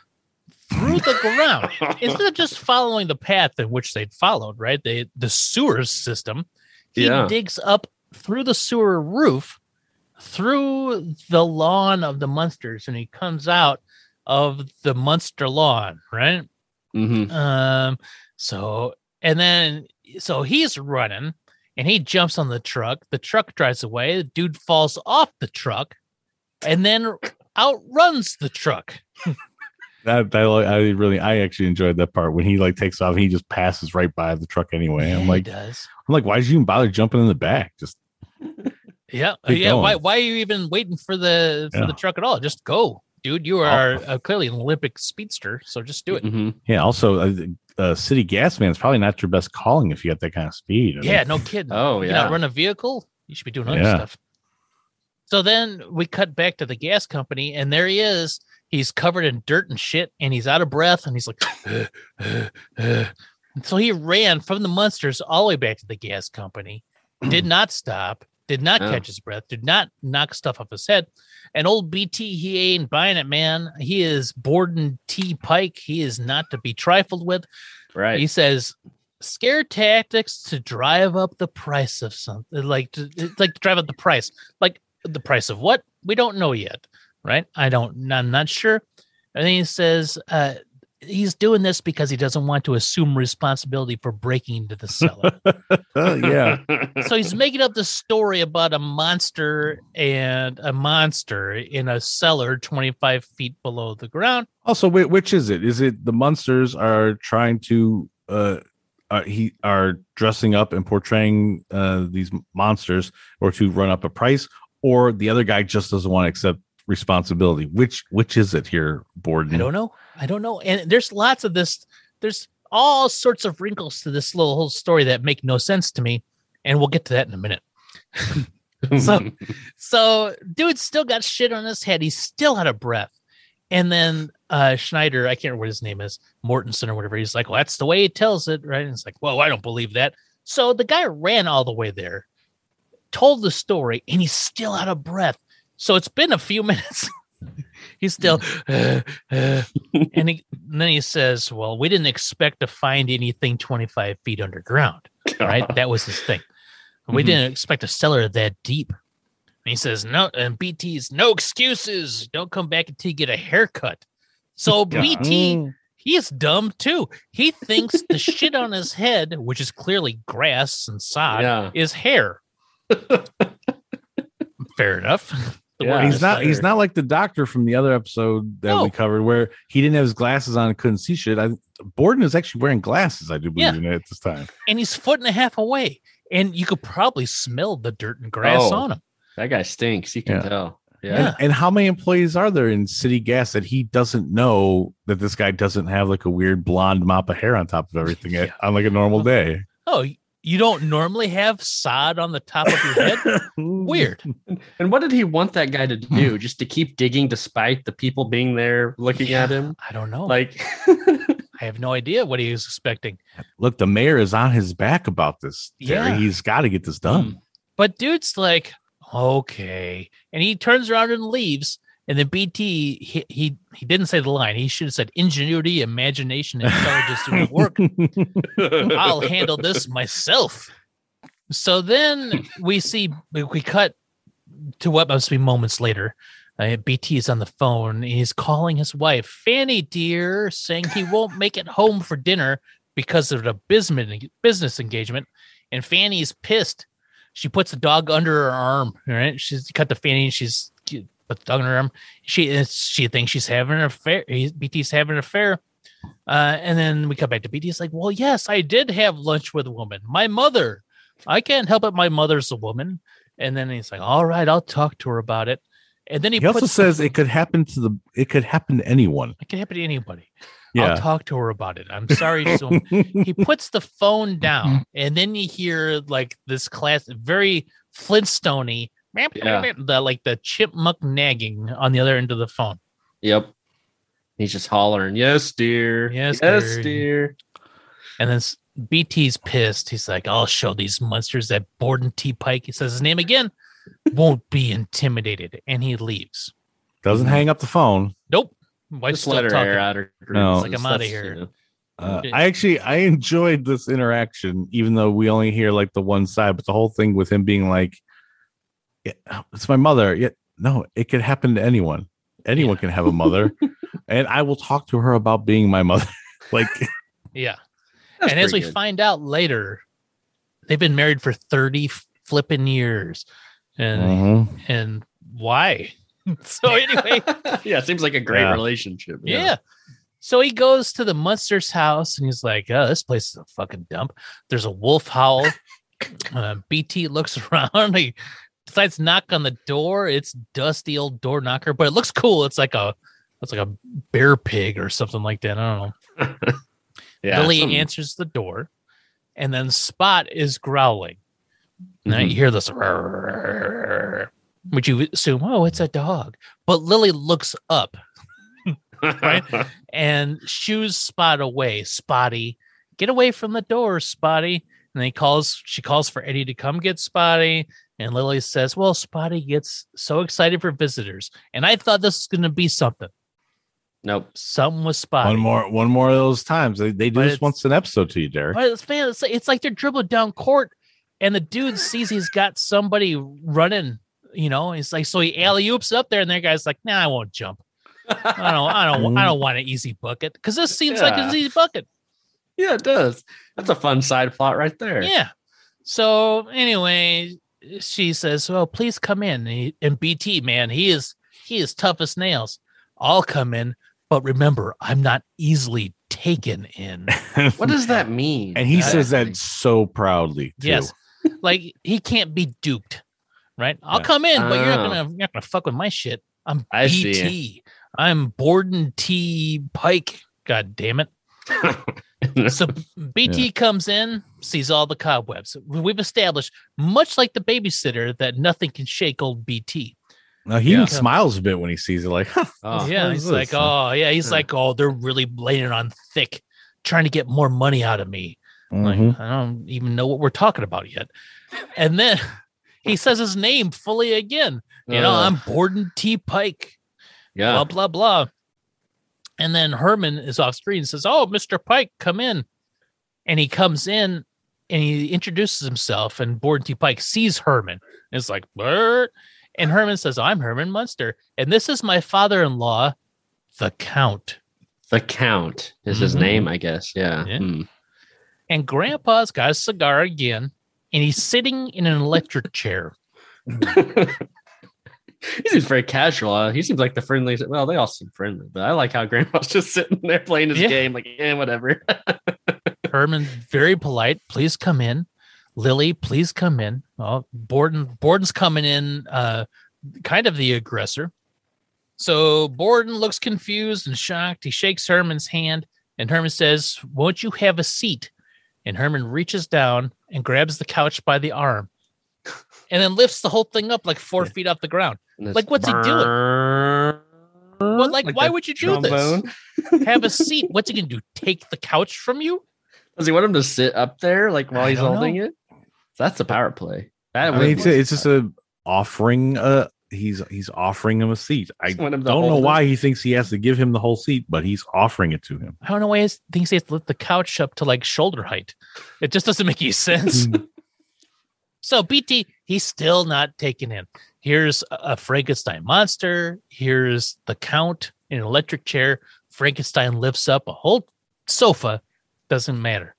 through the ground. Instead of just following the path in which they'd followed, right? They, the sewer system. He yeah. digs up through the sewer roof, through the lawn of the Munsters, and he comes out of the Munster lawn, right? Mm-hmm. Um, so, and then, so he's running, and he jumps on the truck. The truck drives away. The dude falls off the truck, and then outruns the truck. That, that I really, I actually enjoyed that part when he like takes off. And he just passes right by the truck anyway. Yeah, I'm like, he does. I'm like, why did you even bother jumping in the back? Just yeah, yeah. Going. Why, why are you even waiting for the for yeah. the truck at all? Just go, dude. You are oh. uh, clearly an Olympic speedster, so just do it. Mm-hmm. Yeah. Also, uh, uh, city gas man is probably not your best calling if you got that kind of speed. I yeah, mean. No kidding. Oh yeah, you know, run a vehicle. You should be doing other yeah. stuff. So then we cut back to the gas company, and there he is. He's covered in dirt and shit, and he's out of breath, and he's like, uh, uh, uh. And so he ran from the Munsters all the way back to the gas company, did not stop, did not oh. catch his breath, did not knock stuff off his head. And old B T, he ain't buying it, man. He is Borden T. Pike. He is not to be trifled with. Right. He says, scare tactics to drive up the price of something. Like, to, like to drive up the price. Like, the price of what? We don't know yet. Right. I don't I'm not sure. And then he says uh, he's doing this because he doesn't want to assume responsibility for breaking into the cellar. Yeah. So he's making up this story about a monster and a monster in a cellar twenty-five feet below the ground. Also, wait, which is it? Is it the Munsters are trying to uh, are, he are dressing up and portraying uh, these monsters or to run up a price, or the other guy just doesn't want to accept responsibility? Which which is it here, Borden? I don't know. I don't know. And there's lots of this. There's all sorts of wrinkles to this little whole story that make no sense to me. And we'll get to that in a minute. so, so dude's still got shit on his head. He's still out of breath. And then uh, Schneider, I can't remember what his name is, Mortensen or whatever. He's like, well, that's the way he tells it, right? And it's like, whoa, I don't believe that. So the guy ran all the way there, told the story, and he's still out of breath. So it's been a few minutes. He's still, uh, uh, and, he, and then he says, well, we didn't expect to find anything twenty-five feet underground, right? That was his thing. We mm-hmm. didn't expect a cellar that deep. And he says, no, and B T's, no excuses. Don't come back until you get a haircut. So B T, he's dumb too. He thinks the shit on his head, which is clearly grass and sod, yeah. is hair. Fair enough. Yeah, he's not he's not like the doctor from the other episode that no. we covered where he didn't have his glasses on and couldn't see shit. I, Borden is actually wearing glasses, I do believe, yeah. in it at this time. And he's foot and a half away. And you could probably smell the dirt and grass oh, on him. That guy stinks. You can yeah. tell. Yeah. And, and how many employees are there in City Gas that he doesn't know that this guy doesn't have like a weird blonde mop of hair on top of everything yeah. on like a normal day? Oh, you don't normally have sod on the top of your head? Weird. And what did he want that guy to do? Just to keep digging despite the people being there looking yeah, at him? I don't know. Like, I have no idea what he was expecting. Look, the mayor is on his back about this. Terry. Yeah. He's got to get this done. But dude's like, okay, and he turns around and leaves. And then B T, he he, he didn't say the line. He should have said ingenuity, imagination, intelligence doing work. I'll handle this myself. So then we see we cut to what must be moments later. Uh, B T is on the phone. And he's calling his wife, Fanny dear, saying he won't make it home for dinner because of the business business engagement. And Fanny's pissed. She puts the dog under her arm, right? She's cut to Fanny and she's put the dog under her arm. She is, she thinks she's having an affair. He's, B T's having an affair. Uh, and then we come back to B T. It's like, well, yes, I did have lunch with a woman. My mother. I can't help it. My mother's a woman. And then he's like, all right, I'll talk to her about it. And then he, he puts also says it could happen to the it could happen to anyone. It could happen to anybody. Yeah. I'll talk to her about it. I'm sorry. So he puts the phone down, and then you hear like this class, very Flintstone-y, yeah. the, like the chipmunk nagging on the other end of the phone. Yep. He's just hollering, yes, dear. Yes, yes dear. dear. And then B T's pissed. He's like, I'll show these monsters that Borden T. Pike, he says his name again, won't be intimidated. And he leaves. Doesn't hang up the phone. Nope. Wife's still talking. Out her no. It's like, I'm out of here. Yeah. Uh, I actually, I enjoyed this interaction, even though we only hear like the one side, but the whole thing with him being like, yeah, it's my mother. Yeah, no, it could happen to anyone. Anyone yeah. can have a mother. And I will talk to her about being my mother. Like, yeah. And as we good. find out later, they've been married for thirty flipping years. And, mm-hmm. and why? So anyway, yeah, it seems like a great yeah. relationship. Yeah. yeah. So he goes to the Munsters' house and he's like, oh, this place is a fucking dump. There's a wolf howl. uh, B T looks around. He decides to knock on the door. It's dusty old door knocker, but it looks cool. It's like a, it's like a bear pig or something like that. I don't know. yeah, Billy some... answers the door, and then Spot is growling. Mm-hmm. Now you hear this. Would you assume, oh, it's a dog? But Lily looks up, right? And shoos Spot away, Spotty. Get away from the door, Spotty. And he calls, she calls for Eddie to come get Spotty. And Lily says, well, Spotty gets so excited for visitors. And I thought this was going to be something. Nope. Something with Spotty. One more, one more of those times. They, they do this once an episode to you, Derek. It's, it's, it's like they're dribbling down court, and the dude sees he's got somebody running. You know, it's like, so he alley oops up there, and their guy's like, nah, I won't jump. I don't, I don't, I don't want an easy bucket, because this seems yeah. like an easy bucket. Yeah, it does. That's a fun side plot right there. Yeah. So anyway, she says, well, please come in. And, he, and B T, man, he is, he is tough as nails. I'll come in, but remember, I'm not easily taken in. What does that mean? And he I says that think. so proudly, too. Yes. Like, he can't be duped. Right, I'll yeah. come in, but oh. you're not gonna you're not gonna fuck with my shit. I'm B T. I'm Borden T. Pike. God damn it! So B T yeah. comes in, sees all the cobwebs. We've established, much like the babysitter, that nothing can shake old B T. Now he yeah. smiles a bit when he sees it, like, huh, oh, yeah, he's like, this? oh yeah, he's yeah. like, oh, they're really laying it on thick, trying to get more money out of me. Mm-hmm. Like, I don't even know what we're talking about yet, and then. He says his name fully again. You know, uh, I'm Borden T. Pike. Yeah. Blah, blah, blah. And then Herman is off screen and says, oh, Mister Pike, come in. And he comes in and he introduces himself, and Borden T. Pike sees Herman. And it's like, Burr. And Herman says, I'm Herman Munster. And this is my father-in-law, the Count. The Count is mm-hmm. his name, I guess. Yeah. yeah. Mm. And Grandpa's got a cigar again. And he's sitting in an electric chair. He seems very casual. Huh? He seems like the friendly. Well, they all seem friendly, but I like how Grandpa's just sitting there playing his yeah. game, like, eh, whatever. Herman, very polite. Please come in. Lily, please come in. Oh, Borden, Borden's coming in. Uh, kind of the aggressor. So Borden looks confused and shocked. He shakes Herman's hand, and Herman says, "Won't you have a seat?" And Herman reaches down and grabs the couch by the arm and then lifts the whole thing up like four yeah. feet off the ground. Like, what's burr- he doing? Well, like, like why would you do trombone? This? Have a seat. What's he going to do? Take the couch from you? Does he want him to sit up there like while I he's holding know. It? That's a power play. That I mean, it's, a, it's just a offering. Uh, he's he's offering him a seat. I don't know him. Why he thinks he has to give him the whole seat, but he's offering it to him. I don't know why he thinks he has to lift the couch up to like shoulder height. It just doesn't make any sense. So B T, he's still not taken in. Here's a Frankenstein monster. Here's the Count in an electric chair. Frankenstein lifts up a whole sofa. Doesn't matter.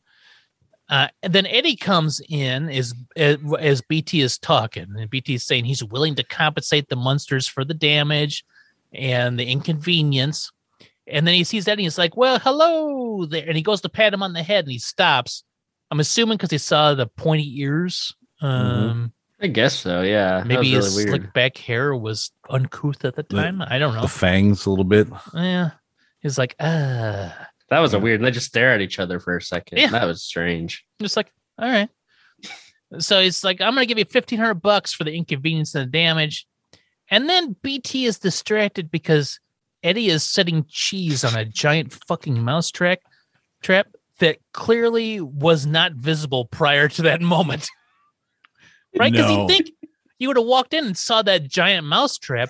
Uh, and then Eddie comes in as, as as B T is talking, and B T is saying he's willing to compensate the Munsters for the damage and the inconvenience. And then he sees Eddie. He's like, "Well, hello there," and he goes to pat him on the head, and he stops. I'm assuming because he saw the pointy ears. Um, I guess so. Yeah, maybe his really slick back hair was uncouth at the time. The, I don't know. The fangs a little bit. Yeah, he's like, ah. That was a weird. They just stare at each other for a second. Yeah. That was strange. Just like, all right. So it's like, I'm going to give you fifteen hundred bucks for the inconvenience and the damage. And then B T is distracted because Eddie is setting cheese on a giant fucking mouse track, trap that clearly was not visible prior to that moment. Right? Because no. you think you would have walked in and saw that giant mouse trap.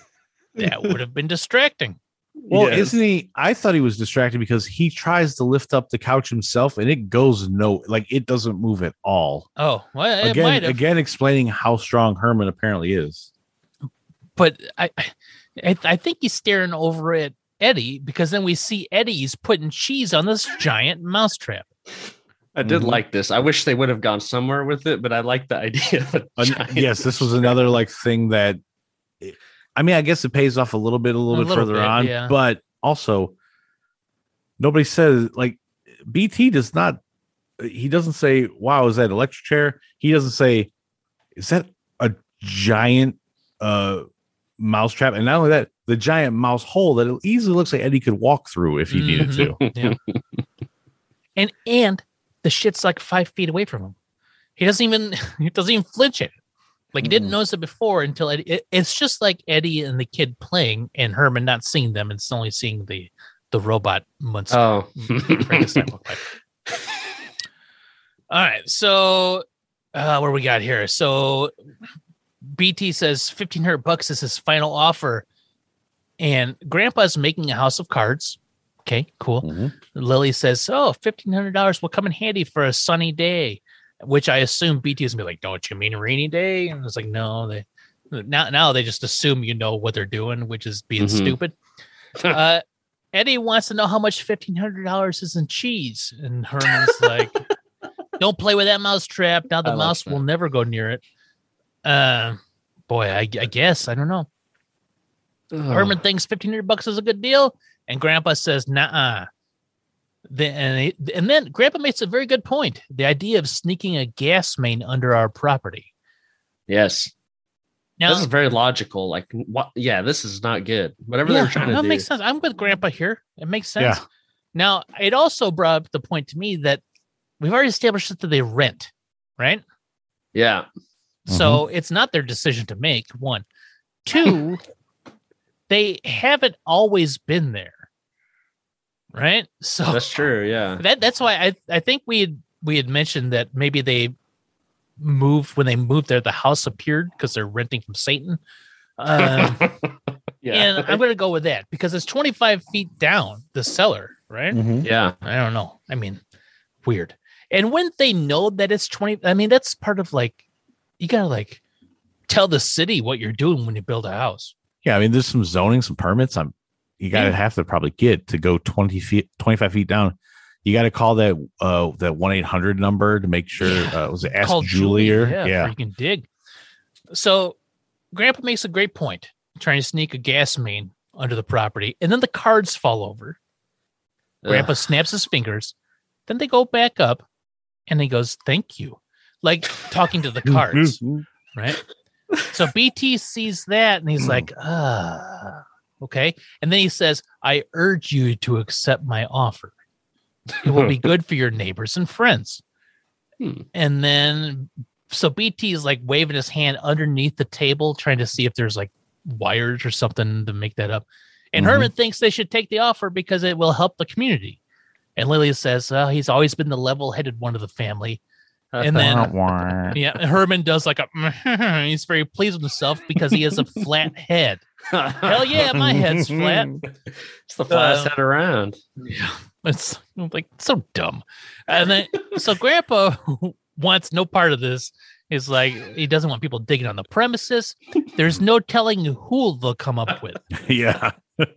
That would have been distracting. Well, yes. Isn't he? I thought he was distracted because he tries to lift up the couch himself and it goes no, like it doesn't move at all. Oh, well, it again, might have. Again, explaining how strong Herman apparently is. But I, I, I think he's staring over at Eddie because then we see Eddie's putting cheese on this giant mousetrap. I did mm-hmm. like this. I wish they would have gone somewhere with it, but I like the idea. Of a giant yes, this was another like thing that. It, I mean, I guess it pays off a little bit, a little a bit little further bit, on, yeah. But also nobody says like B T does not. He doesn't say, "Wow, is that electric chair?" He doesn't say, "Is that a giant uh, mouse trap?" And not only that, the giant mouse hole that it easily looks like Eddie could walk through if he mm-hmm. needed to. Yeah. and and the shit's like five feet away from him. He doesn't even he doesn't even flinch it. Like, he didn't notice it before until Eddie, it, it's just like Eddie and the kid playing and Herman not seeing them. It's only seeing the, the robot monster. Oh. All right. So uh, what do we got here? So B T says fifteen hundred bucks is his final offer. And Grandpa's making a house of cards. Okay, cool. Mm-hmm. Lily says, oh, fifteen hundred dollars will come in handy for a sunny day. Which I assume B T is gonna be like, don't you mean rainy day? And it's like, no, they now now they just assume you know what they're doing, which is being mm-hmm. stupid. uh, Eddie wants to know how much fifteen hundred dollars is in cheese, and Herman's like, don't play with that mouse trap. Now the I mouse like will never go near it. Uh, boy, I, I guess I don't know. Ugh. Herman thinks fifteen hundred bucks is a good deal, and Grandpa says, nah. Then and then Grandpa makes a very good point. The idea of sneaking a gas main under our property. Yes. Now, this is very logical. Like, what? Yeah, this is not good. Whatever yeah, they're trying to do. That makes sense. I'm with Grandpa here. It makes sense. Yeah. Now, it also brought up the point to me that we've already established that they rent, right? Yeah. So mm-hmm. it's not their decision to make, one. Two, they haven't always been there. Right, so that's true. Yeah, that that's why I I think we had, we had mentioned that maybe they moved when they moved there. The house appeared because they're renting from Satan. Uh, yeah, and I'm gonna go with that because it's twenty-five feet down the cellar, right? Mm-hmm. Yeah, I don't know. I mean, weird. And wouldn't they know that it's twenty? I mean, that's part of like you gotta like tell the city what you're doing when you build a house. Yeah, I mean, there's some zoning, some permits. I'm. You got to have to probably get to go twenty feet, twenty-five feet down. You got to call that uh, that one eight hundred number to make sure uh, it was Ask Julie. Yeah, yeah. You can dig. So Grandpa makes a great point, trying to sneak a gas main under the property. And then the cards fall over. Grandpa Ugh. snaps his fingers. Then they go back up and he goes, thank you. Like talking to the cards. Right. So B T sees that and he's like, ah, okay. And then he says, I urge you to accept my offer. It will be good for your neighbors and friends. Hmm. And then, so B T is like waving his hand underneath the table, trying to see if there's like wires or something to make that up. And mm-hmm. Herman thinks they should take the offer because it will help the community. And Lily says, oh, he's always been the level-headed one of the family. And then yeah, Herman does like a, he's very pleased with himself because he has a flat head. Hell yeah, my head's flat. It's the flattest uh, head around. Yeah, it's like so dumb. And then so Grandpa wants no part of this. He's like, he doesn't want people digging on the premises. There's no telling who they'll come up with. Yeah.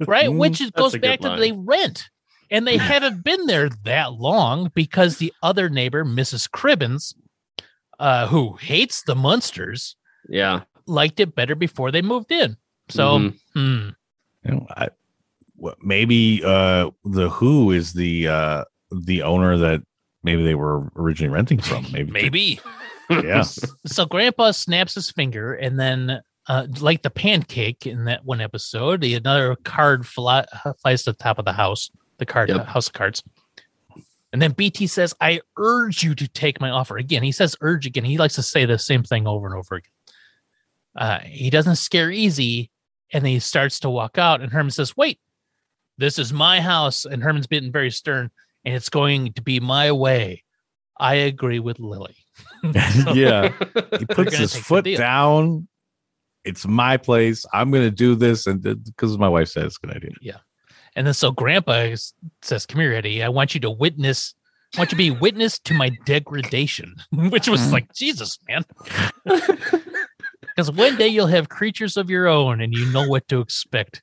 Right? Which is, goes back to they rent. And they haven't been there that long because the other neighbor, Missus Cribbins, uh, who hates the Munsters, yeah, liked it better before they moved in. So mm-hmm. hmm. you know, I, well, maybe uh, the Who is the uh, the owner that maybe they were originally renting from. Maybe. maybe. Yeah. So Grandpa snaps his finger and then uh, like the pancake in that one episode, the, another card fly, flies to the top of the house. The card, yep. House of Cards. And then B T says, I urge you to take my offer. Again, he says urge again. He likes to say the same thing over and over again. Uh, he doesn't scare easy. And then he starts to walk out. And Herman says, wait, this is my house. And Herman's been very stern. And it's going to be my way. I agree with Lily. So, yeah. He puts his foot down. It's my place. I'm going to do this. And because my wife said it's a good idea. Yeah. And then so Grandpa says, come here, Eddie, I want you to witness, I want you to be witness to my degradation, which was like, Jesus, man. Because one day you'll have creatures of your own and you know what to expect.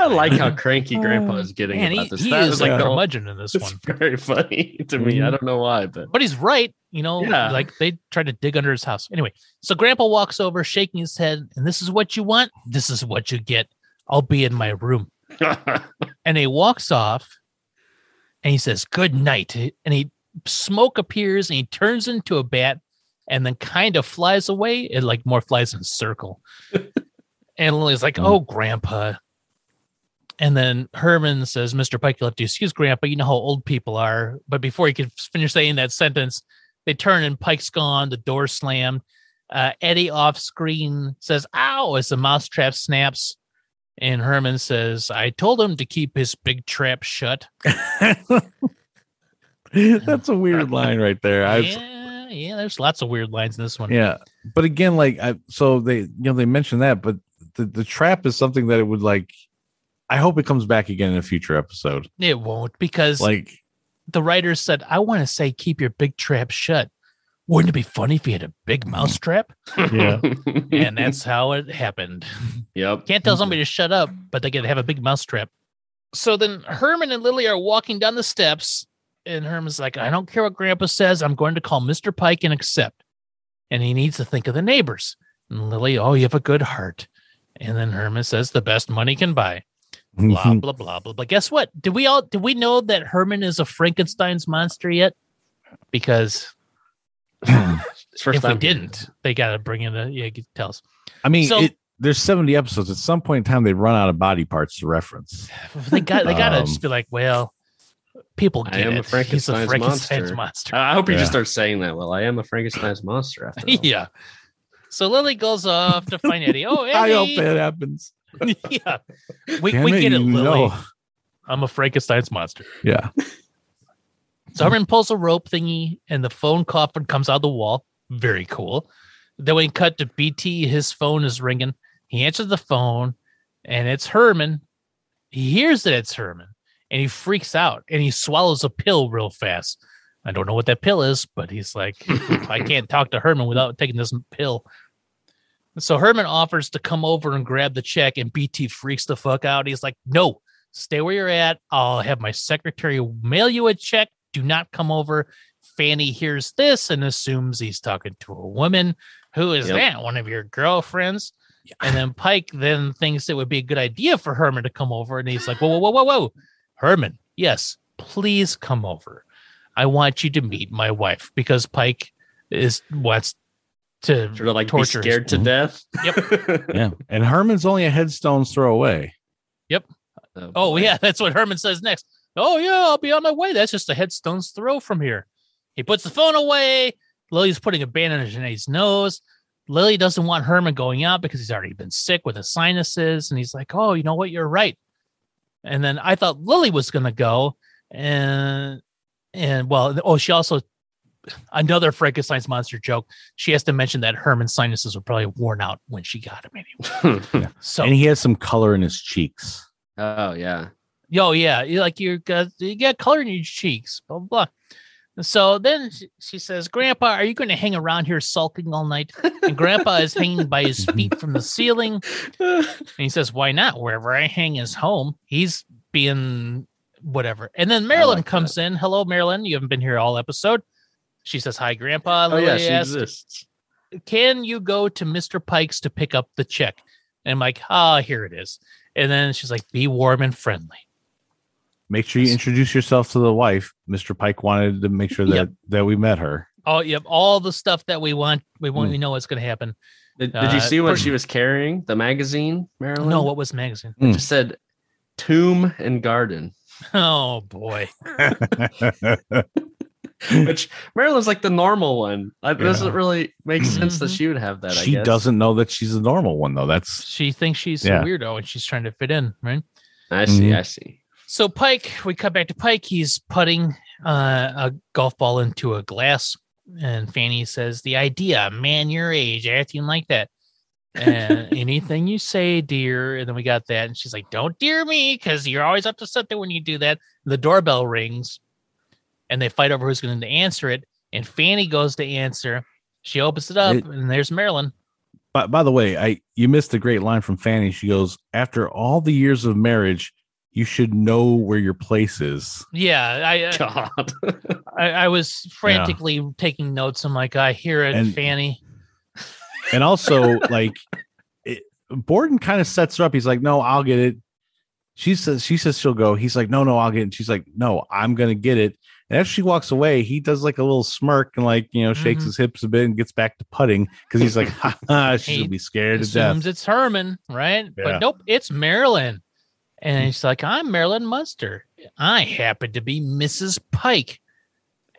I like how cranky Grandpa is getting man, about he, this. He that is like curmudgeon in this it's one. It's very funny to me. I don't know why, but. But he's right. You know, yeah. Like they tried to dig under his house. Anyway, so Grandpa walks over, shaking his head. And this is what you want. This is what you get. I'll be in my room. And he walks off and he says, good night. And he smoke appears and he turns into a bat and then kind of flies away. It like more flies in a circle. And Lily's like, oh, Grandpa. And then Herman says, Mister Pike, you'll have to excuse Grandpa. You know how old people are. But before he could finish saying that sentence, they turn and Pike's gone. The door slammed. Uh, Eddie off screen says, ow, as the mousetrap snaps. And Herman says, I told him to keep his big trap shut. That's a weird line right there. I've, yeah, yeah, there's lots of weird lines in this one. Yeah. But again, like, I, so they, you know, they mentioned that, but the, the trap is something that it would like, I hope it comes back again in a future episode. It won't, because like the writer said, I want to say, keep your big trap shut. Wouldn't it be funny if you had a big mousetrap? Yeah. And that's how it happened. Yep. Can't tell somebody to shut up, but they get to have a big mousetrap. So then Herman and Lily are walking down the steps, and Herman's like, I don't care what Grandpa says. I'm going to call Mister Pike and accept. And he needs to think of the neighbors. And Lily, oh, you have a good heart. And then Herman says, the best money can buy. Blah, blah, blah, blah, blah. Guess what? Did we all, did we know that Herman is a Frankenstein's monster yet? Because... First if time. We didn't, they got to bring in a yeah. Tell us. I mean, so, it, there's seventy episodes. At some point in time, they run out of body parts to reference. They got. They got to um, just be like, well, people get I am it. A Frankenstein's, He's a Frankenstein's monster. monster. Uh, I hope you yeah. just start saying that. Well, I am a Frankenstein's monster. After all. Yeah. So Lily goes off to find Eddie. Oh, Eddie. I hope that happens. Yeah. We Damn we it, get it, Lily. Know. I'm a Frankenstein's monster. Yeah. So Herman pulls a rope thingy and the phone coffin comes out of the wall. Very cool. Then we cut to B T. His phone is ringing. He answers the phone and it's Herman. He hears that it's Herman and he freaks out and he swallows a pill real fast. I don't know what that pill is, but he's like, I can't talk to Herman without taking this pill. So Herman offers to come over and grab the check and B T freaks the fuck out. He's like, no, stay where you're at. I'll have my secretary mail you a check. Do not come over. Fanny hears this and assumes he's talking to a woman. Who is yep. that? One of your girlfriends? Yeah. And then Pike then thinks it would be a good idea for Herman to come over. And he's like, whoa, whoa, whoa, whoa, whoa. Herman, yes, please come over. I want you to meet my wife because Pike is wants to sort of like torture, be scared to death. Yep. Yeah. And Herman's only a headstone's throw away. Yep. Oh, oh yeah, that's what Herman says next. Oh yeah, I'll be on my way. That's just a headstone's throw from here. He puts the phone away. Lily's putting a bandage in Janae's nose. Lily doesn't want Herman going out because he's already been sick with his sinuses. And he's like, oh, you know what? You're right. And then I thought Lily was going to go. And, and well, oh, she also, another Frankenstein's monster joke. She has to mention that Herman's sinuses were probably worn out when she got him anyway. Yeah. So, and he has some color in his cheeks. Oh, yeah. Yo, yeah. You're like, you're, you got color in your cheeks, blah, blah, blah. So then she says, Grandpa, are you going to hang around here sulking all night? And Grandpa is hanging by his feet from the ceiling. And he says, why not? Wherever I hang is home. He's being whatever. And then Marilyn like comes that. in. Hello, Marilyn. You haven't been here all episode. She says, hi, Grandpa. Oh, Lily yeah, she asked, exists. Can you go to Mister Pike's to pick up the check? And I'm like, ah, oh, here it is. And then she's like, be warm and friendly. Make sure you introduce yourself to the wife. Mister Pike wanted to make sure that, yep. that we met her. Oh, yep. All the stuff that we want. We want. Mm. We know what's going to happen. Did, uh, did you see what she was carrying? The magazine, Marilyn? No, what was the magazine? It mm. just said Tomb and Garden. Oh, boy. Which Marilyn's like the normal one. It doesn't yeah. really make sense that she would have that. She I guess. doesn't know that she's the normal one, though. That's She thinks she's yeah. a weirdo and she's trying to fit in, right? I see. Mm. I see. So Pike, we cut back to Pike. He's putting uh, a golf ball into a glass. And Fanny says, the idea, man, your age, acting like that. And anything you say, dear. And then we got that. And she's like, don't dear me, because you're always up to something when you do that. The doorbell rings and they fight over who's going to answer it. And Fanny goes to answer. She opens it up it, and there's Marilyn. By, by the way, I you missed a great line from Fanny. She goes, after all the years of marriage, you should know where your place is. Yeah, I uh, God. I, I was frantically yeah. taking notes. I'm like, I hear it, and, Fanny. And also, like, it, Borden kind of sets her up. He's like, no, I'll get it. She says, she says she'll go. He's like, no, no, I'll get it. And she's like, no, I'm gonna get it. And as she walks away, he does like a little smirk and like you know shakes mm-hmm. his hips a bit and gets back to putting because he's like, ha, ha, she'll be scared to death. It's Herman, right? Yeah. But nope, it's Marilyn. And he's like, I'm Marilyn Munster. I happen to be Missus Pike.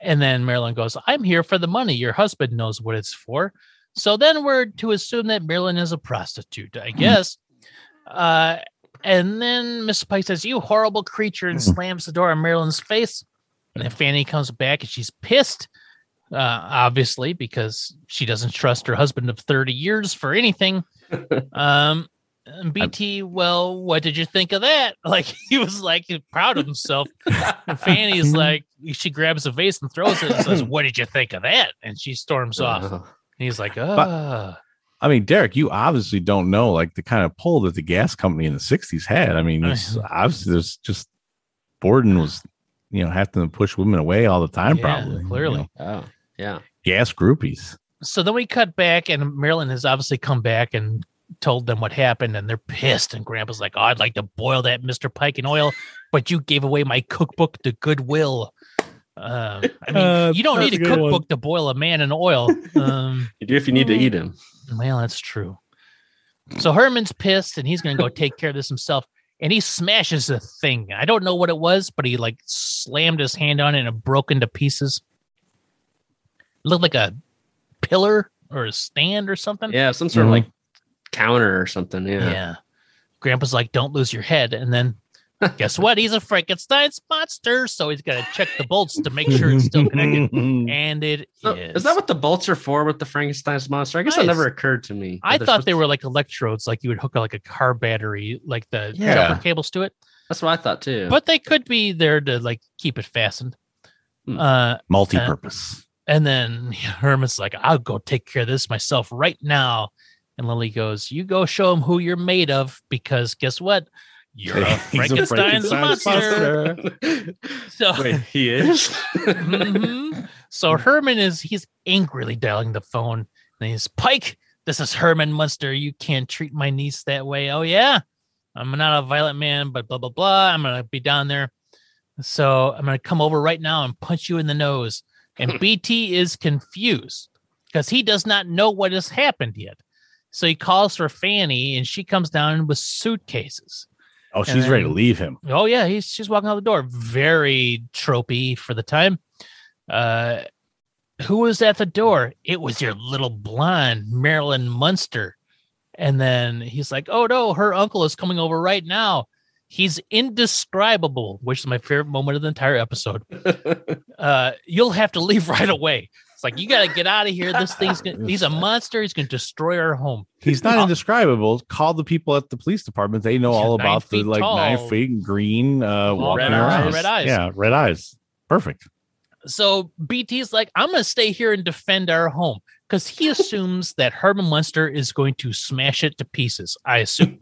And then Marilyn goes, I'm here for the money. Your husband knows what it's for. So then we're to assume that Marilyn is a prostitute, I guess. uh, and then Missus Pike says, you horrible creature, and slams the door on Marilyn's face. And then Fanny comes back and she's pissed, uh, obviously, because she doesn't trust her husband of thirty years for anything. Um B T, well, what did you think of that? Like, he was like proud of himself. And Fanny's like, she grabs a vase and throws it and says, what did you think of that? And she storms off. And he's like, oh. But, I mean, Derek, you obviously don't know like the kind of pull that the gas company in the sixties had. I mean, it's, obviously, there's just Borden was, you know, having to push women away all the time, yeah, probably. Clearly. You know? Oh, yeah. Gas groupies. So then we cut back, and Marilyn has obviously come back and told them what happened, and they're pissed. And Grandpa's like, oh, I'd like to boil that Mister Pike in oil, but you gave away my cookbook to Goodwill. Um, I mean, uh, you don't need a, a cookbook one. to boil a man in oil. Um, you do if you need to eat him. Well, that's true. So Herman's pissed, and he's going to go take care of this himself. And he smashes the thing. I don't know what it was, but he like slammed his hand on it and it broke into pieces. It looked like a pillar or a stand or something. Yeah, some sort mm-hmm. of like counter or something. Yeah. Yeah. Grandpa's like, don't lose your head. And then guess what? He's a Frankenstein's monster. So he's got to check the bolts to make sure it's still connected. And it so, is. Is that what the bolts are for with the Frankenstein's monster? I guess nice. That never occurred to me. I thought they to... were like electrodes, like you would hook like a car battery, like the yeah. jumper cables to it. That's what I thought too. But they could be there to like keep it fastened. Hmm. Uh, Multi-purpose. And, and then Herman's like, I'll go take care of this myself right now. And Lily goes, you go show him who you're made of, because guess what? You're a Frankenstein's, a Frankenstein's monster. monster. So wait, he is? mm-hmm. So Herman is, he's angrily dialing the phone. And he's, Pike, this is Herman Munster. You can't treat my niece that way. Oh, yeah. I'm not a violent man, but blah, blah, blah. I'm going to be down there. So I'm going to come over right now and punch you in the nose. And B T is confused. because he does not know what has happened yet. So he calls for Fanny, and she comes down with suitcases. Oh, she's then, ready to leave him. Oh, yeah. He's, she's walking out the door. Very tropey for the time. Uh, who was at the door? It was your little blonde, Marilyn Munster. And then he's like, oh, no, her uncle is coming over right now. He's indescribable, which is my favorite moment of the entire episode. uh, you'll have to leave right away. It's like, you got to get out of here. This thing's gonna, he's a monster. He's going to destroy our home. He's not indescribable. Call the people at the police department. They know he's all about the like tall, nine feet green uh, walking red around. Eyes, red eyes. Yeah, red eyes. Perfect. So B T's like, I'm going to stay here and defend our home, because he assumes that Herman Munster is going to smash it to pieces, I assume.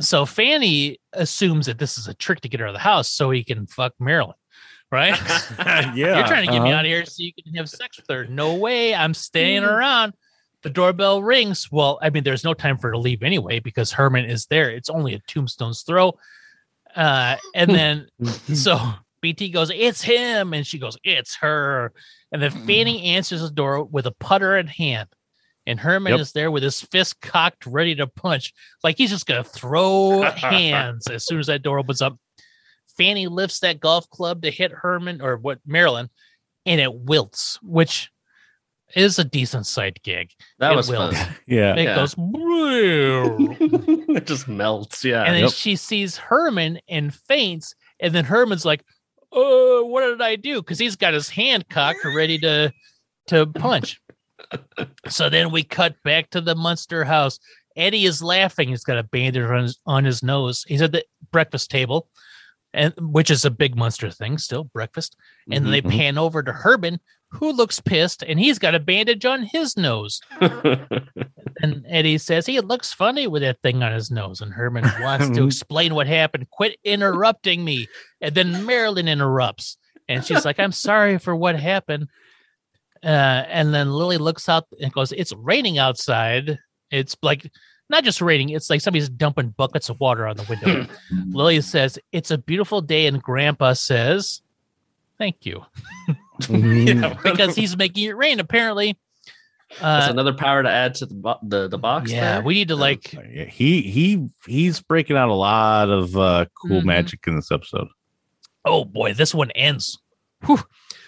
So Fanny assumes that this is a trick to get her out of the house so he can fuck Marilyn, right? Yeah. You're trying to get uh-huh. me out of here so you can have sex with her. No way. I'm staying around. The doorbell rings. Well, I mean, there's no time for her to leave anyway, because Herman is there. It's only a tombstone's throw. Uh, and then so B T goes, it's him. And she goes, it's her. And then Fanny answers the door with a putter in hand. And Herman yep. is there with his fist cocked, ready to punch. Like he's just going to throw hands as soon as that door opens up. Fanny lifts that golf club to hit Herman, or what, Marilyn, and it wilts, which is a decent sight gig. That it was wilts. Fun. Yeah. And it yeah. goes, it just melts. Yeah. And then yep. she sees Herman and faints. And then Herman's like, oh, what did I do? Because he's got his hand cocked, ready to, to punch. So then we cut back to the Munster house. Eddie is laughing. He's got a bandage on his, on his nose. He's at the breakfast table, and which is a big Munster thing, still breakfast. And mm-hmm. then they pan over to Herman, who looks pissed, and he's got a bandage on his nose. And Eddie says he looks funny with that thing on his nose. And Herman wants to explain what happened. Quit interrupting me. And then Marilyn interrupts, and she's like, I'm sorry for what happened. Uh, and then Lily looks out and goes, it's raining outside. It's like, not just raining. It's like somebody's dumping buckets of water on the window. Lily says, it's a beautiful day. And Grandpa says, thank you. Yeah, because he's making it rain, apparently. Uh, That's another power to add to the bo- the, the box. Yeah, there. We need to like. He he he's breaking out a lot of uh, cool mm-hmm. magic in this episode. Oh, boy, this one ends. Whew.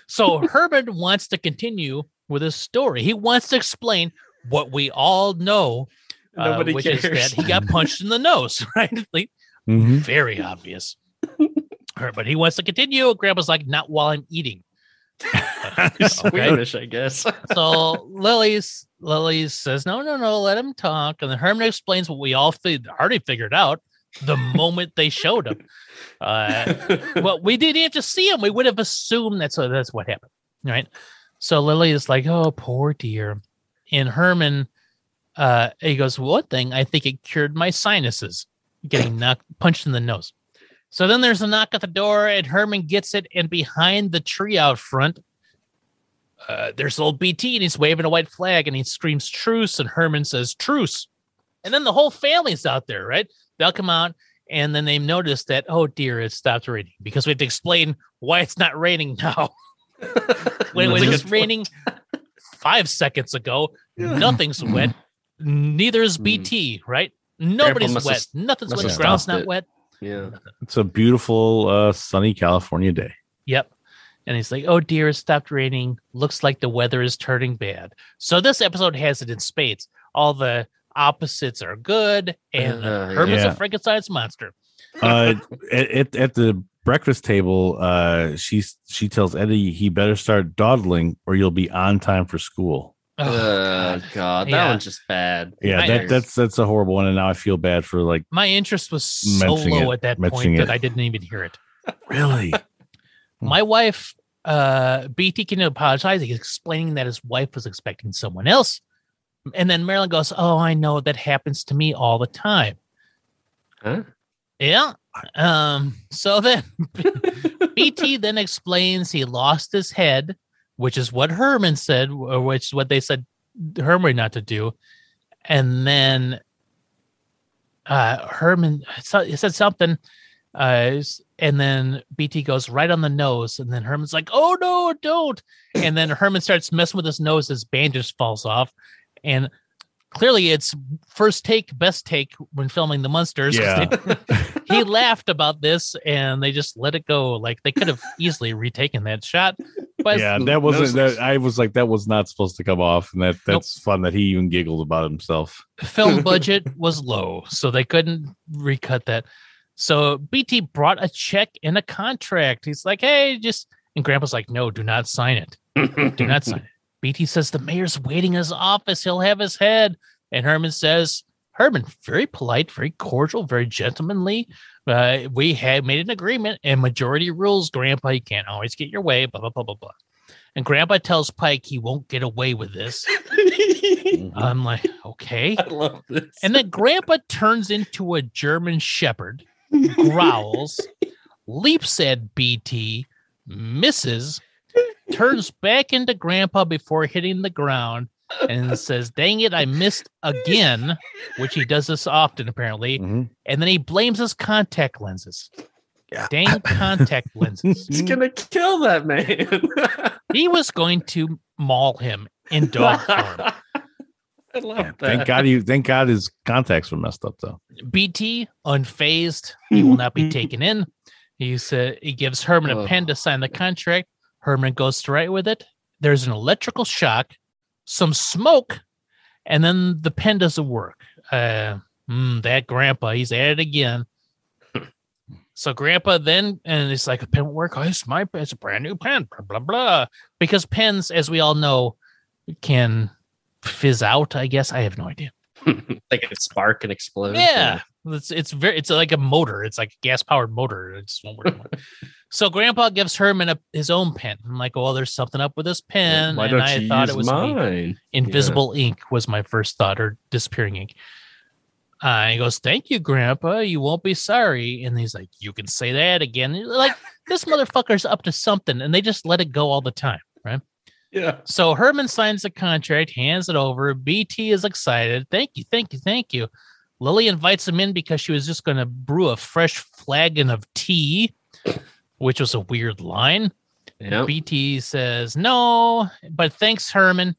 So Herbert wants to continue with his story. He wants to explain what we all know, uh, which cares. Is that he got punched in the nose, right? Like, mm-hmm. Very obvious. But he wants to continue. Grandpa's like, not while I'm eating. Swedish, okay. I guess. So Lily's, Lily says, no, no, no, let him talk. And then Herman explains what we all f- already figured out the moment they showed him. Uh, well, we didn't have to see him. We would have assumed that's uh, that's what happened, right? So Lily is like, oh, poor dear. And Herman, uh, he goes, one thing, I think it cured my sinuses, getting knocked, punched in the nose. So then there's a knock at the door, and Herman gets it, and behind the tree out front, uh, there's old B T, and he's waving a white flag, and he screams, truce, and Herman says, truce. And then the whole family's out there, right? They'll come out, and then they notice that, oh, dear, it stopped raining, because we have to explain why it's not raining now. When it was just raining five seconds ago, yeah. Nothing's wet. Neither's B T, right? Nobody's wet. Have, Nothing's wet. The ground's not it. Wet. Yeah, it's a beautiful uh, sunny California day. Yep. And he's like, oh, dear, it stopped raining. Looks like the weather is turning bad. So this episode has it in spades. All the opposites are good, and uh, Herman's yeah. a Frankenstein's monster. uh, at, at the breakfast table, uh, she she tells Eddie he better start dawdling or you'll be on time for school. Oh, uh, God. God, that yeah. one's just bad. Yeah, that, that's that's a horrible one, and now I feel bad for like my interest was so low it, at that point it. That I didn't even hear it. Really, my wife, uh, B T can apologize. He's explaining that his wife was expecting someone else. And then Marilyn goes, oh, I know that happens to me all the time. Huh? Yeah. Um, so then B T then explains he lost his head, which is what Herman said, or which is what they said Herman not to do. And then uh, Herman said something Uh, and then B T goes right on the nose, and then Herman's like, "Oh no, don't!" And then Herman starts messing with his nose. His bandage falls off, and clearly it's first take, best take when filming the Munsters. Yeah. They, he laughed about this, and they just let it go. Like they could have easily retaken that shot. But yeah, that wasn't. That, I was like, that was not supposed to come off, and that that's nope. fun that he even giggled about himself. Film budget was low, so they couldn't recut that. So B T brought a check and a contract. He's like, hey, just, and Grandpa's like, no, do not sign it. Do not sign it. B T says the mayor's waiting in his office. He'll have his head. And Herman says, Herman, very polite, very cordial, very gentlemanly. Uh, we had made an agreement and majority rules. Grandpa, you can't always get your way, blah, blah, blah, blah, blah. And Grandpa tells Pike he won't get away with this. I'm like, okay. I love this. And then Grandpa turns into a German shepherd. Growls, leaps at B T, misses, turns back into Grandpa before hitting the ground, and says, dang it, I missed again, which he does this often, apparently. Mm-hmm. And then he blames his contact lenses. Yeah. Dang contact lenses. He's going to kill that man. He was going to maul him in dog form. I love yeah, that. Thank God you thank God his contacts were messed up though. B T unfazed, he will not be taken in. He said he gives Herman oh. a pen to sign the contract. Herman goes to write with it. There's an electrical shock, some smoke, and then the pen doesn't work. Uh, mm, that Grandpa, he's at it again. So Grandpa then, and it's like a pen won't work. Oh, it's my it's a brand new pen. Blah blah blah. Because pens, as we all know, can fizz out, I guess. I have no idea. Like a spark and explode. Yeah. Or... It's it's very it's like a motor. It's like a gas powered motor. It just won't work. So Grandpa gives Herman a, his own pen. I'm like, well, there's something up with this pen. Why and don't I you thought use it was mine. Invisible yeah. ink was my first thought, or disappearing ink. Uh, he goes, thank you, Grandpa. You won't be sorry. And he's like, you can say that again. Like, this motherfucker's up to something, and they just let it go all the time, right? Yeah. So Herman signs the contract, hands it over. B T is excited. Thank you, thank you, thank you. Lily invites him in because she was just going to brew a fresh flagon of tea, which was a weird line. Yep. B T says, no, but thanks, Herman.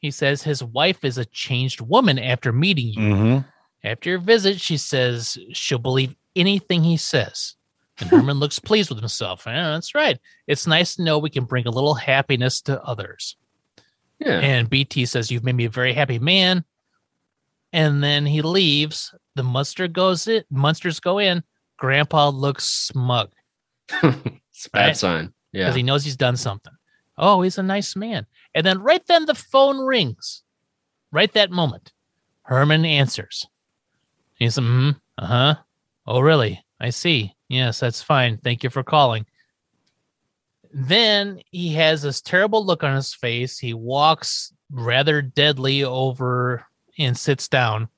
He says his wife is a changed woman after meeting you. Mm-hmm. After your visit, she says she'll believe anything he says. And Herman looks pleased with himself. Oh, that's right. It's nice to know we can bring a little happiness to others. Yeah. And B T says, you've made me a very happy man. And then he leaves. The Munster goes in. Munsters go in. Grandpa looks smug. It's a bad right? sign. Yeah. Because he knows he's done something. Oh, he's a nice man. And then right then the phone rings. Right that moment. Herman answers. He's like, mm-hmm, uh-huh. Oh, really? I see. Yes, that's fine. Thank you for calling. Then he has this terrible look on his face. He walks rather deadly over and sits down.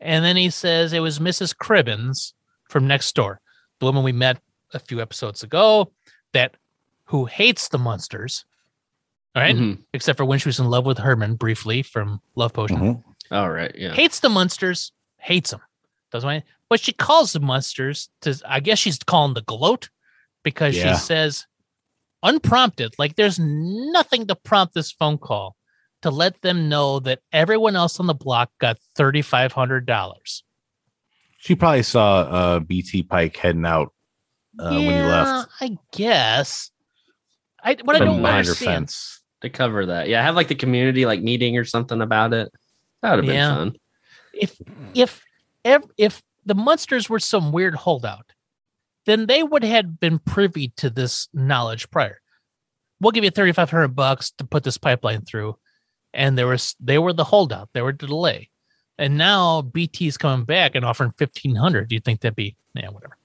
And then he says it was Missus Cribbins from next door, the woman we met a few episodes ago, that who hates the Munsters, right? Mm-hmm. Except for when she was in love with Herman briefly from Love Potion. Mm-hmm. All right, yeah. Hates the Munsters, hates them. Doesn't mind. But she calls the Munsters to, I guess she's calling the gloat, because yeah. she says, unprompted, like there's nothing to prompt this phone call, to let them know that everyone else on the block got three thousand five hundred dollars. She probably saw uh, B T Pike heading out uh, yeah, when he left. I guess. I what I don't understand to cover that. Yeah, have like the community like meeting or something about it. That would have yeah. been fun. If if. If the Munsters were some weird holdout, then they would have been privy to this knowledge prior. We'll give you three thousand five hundred bucks to put this pipeline through. And there was, they were the holdout. They were the delay. And now B T's coming back and offering fifteen hundred. Do you think that'd be, yeah, whatever.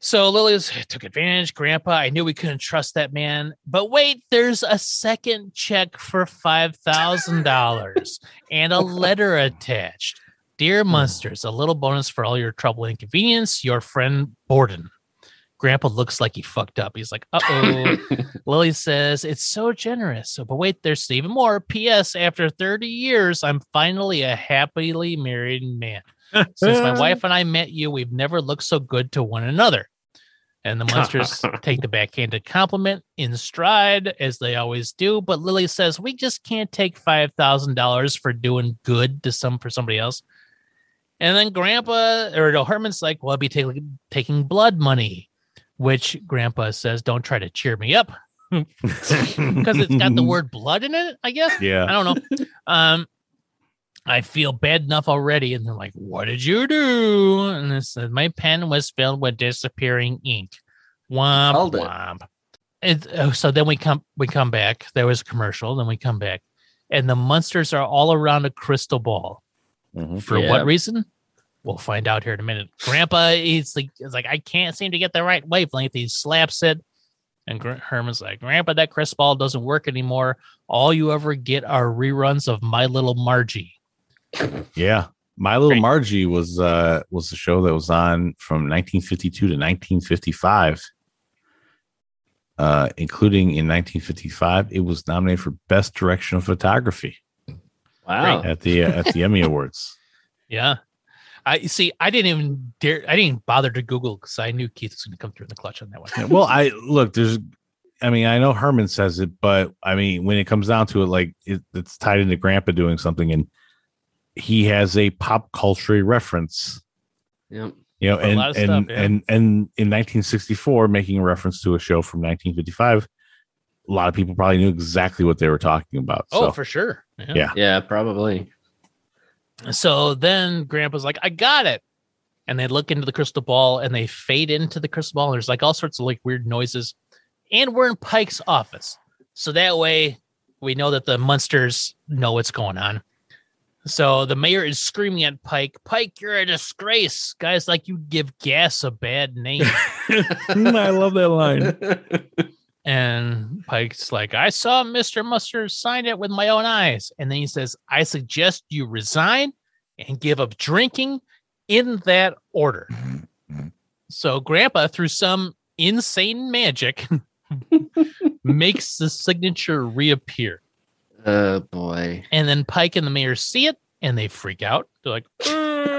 So Lily's took advantage. Grandpa, I knew we couldn't trust that man. But wait, there's a second check for five thousand dollars and a letter attached. Dear Munsters, a little bonus for all your trouble and inconvenience, your friend Borden. Grandpa looks like he fucked up. He's like, uh-oh. Lily says, it's so generous. So, but wait, there's even more. P S. After thirty years, I'm finally a happily married man. Since my wife and I met you, we've never looked so good to one another. And the Munsters take the backhanded compliment in stride, as they always do. But Lily says, we just can't take five thousand dollars for doing good to some for somebody else. And then Grandpa or no, Herman's like, well, I'll be t- taking blood money, which Grandpa says, don't try to cheer me up because it's got the word blood in it, I guess. Yeah, I don't know. Um, I feel bad enough already. And they're like, what did you do? And it says, my pen was filled with disappearing ink. Womp, womp. It. It, oh, so then we come, we come back. There was a commercial. Then we come back. And the Munsters are all around a crystal ball. Mm-hmm. For yeah. what reason? We'll find out here in a minute. Grandpa, he's like, he's like, I can't seem to get the right wavelength. He slaps it. And Herman's like, Grandpa, that crystal ball doesn't work anymore. All you ever get are reruns of My Little Margie. Yeah, My Little Great. Margie was uh was the show that was on from nineteen fifty-two to nineteen fifty-five, uh including in nineteen fifty-five it was nominated for Best Direction of Photography. Wow. Great. At the uh, at the Emmy Awards. Yeah, I see. I didn't even dare. I didn't bother to Google because I knew Keith was going to come through in the clutch on that one. Well, I look. There's. I mean, I know Herman says it, but I mean, when it comes down to it, like it, it's tied into Grandpa doing something and. He has a pop culture reference, yeah. You know, and and, stuff, yeah. and and in nineteen sixty-four, making a reference to a show from nineteen fifty-five, a lot of people probably knew exactly what they were talking about. Oh, so, for sure. Yeah. yeah, yeah, probably. So then Grandpa's like, "I got it," and they look into the crystal ball and they fade into the crystal ball. There's like all sorts of like weird noises, and we're in Pike's office, so that way we know that the Munsters know what's going on. So the mayor is screaming at Pike, Pike, you're a disgrace. Guys like you give gas a bad name. I love that line. And Pike's like, I saw Mister Mustard sign it with my own eyes. And then he says, I suggest you resign and give up drinking in that order. So Grandpa, through some insane magic, makes the signature reappear. Oh boy. And then Pike and the mayor see it and they freak out. They're like, and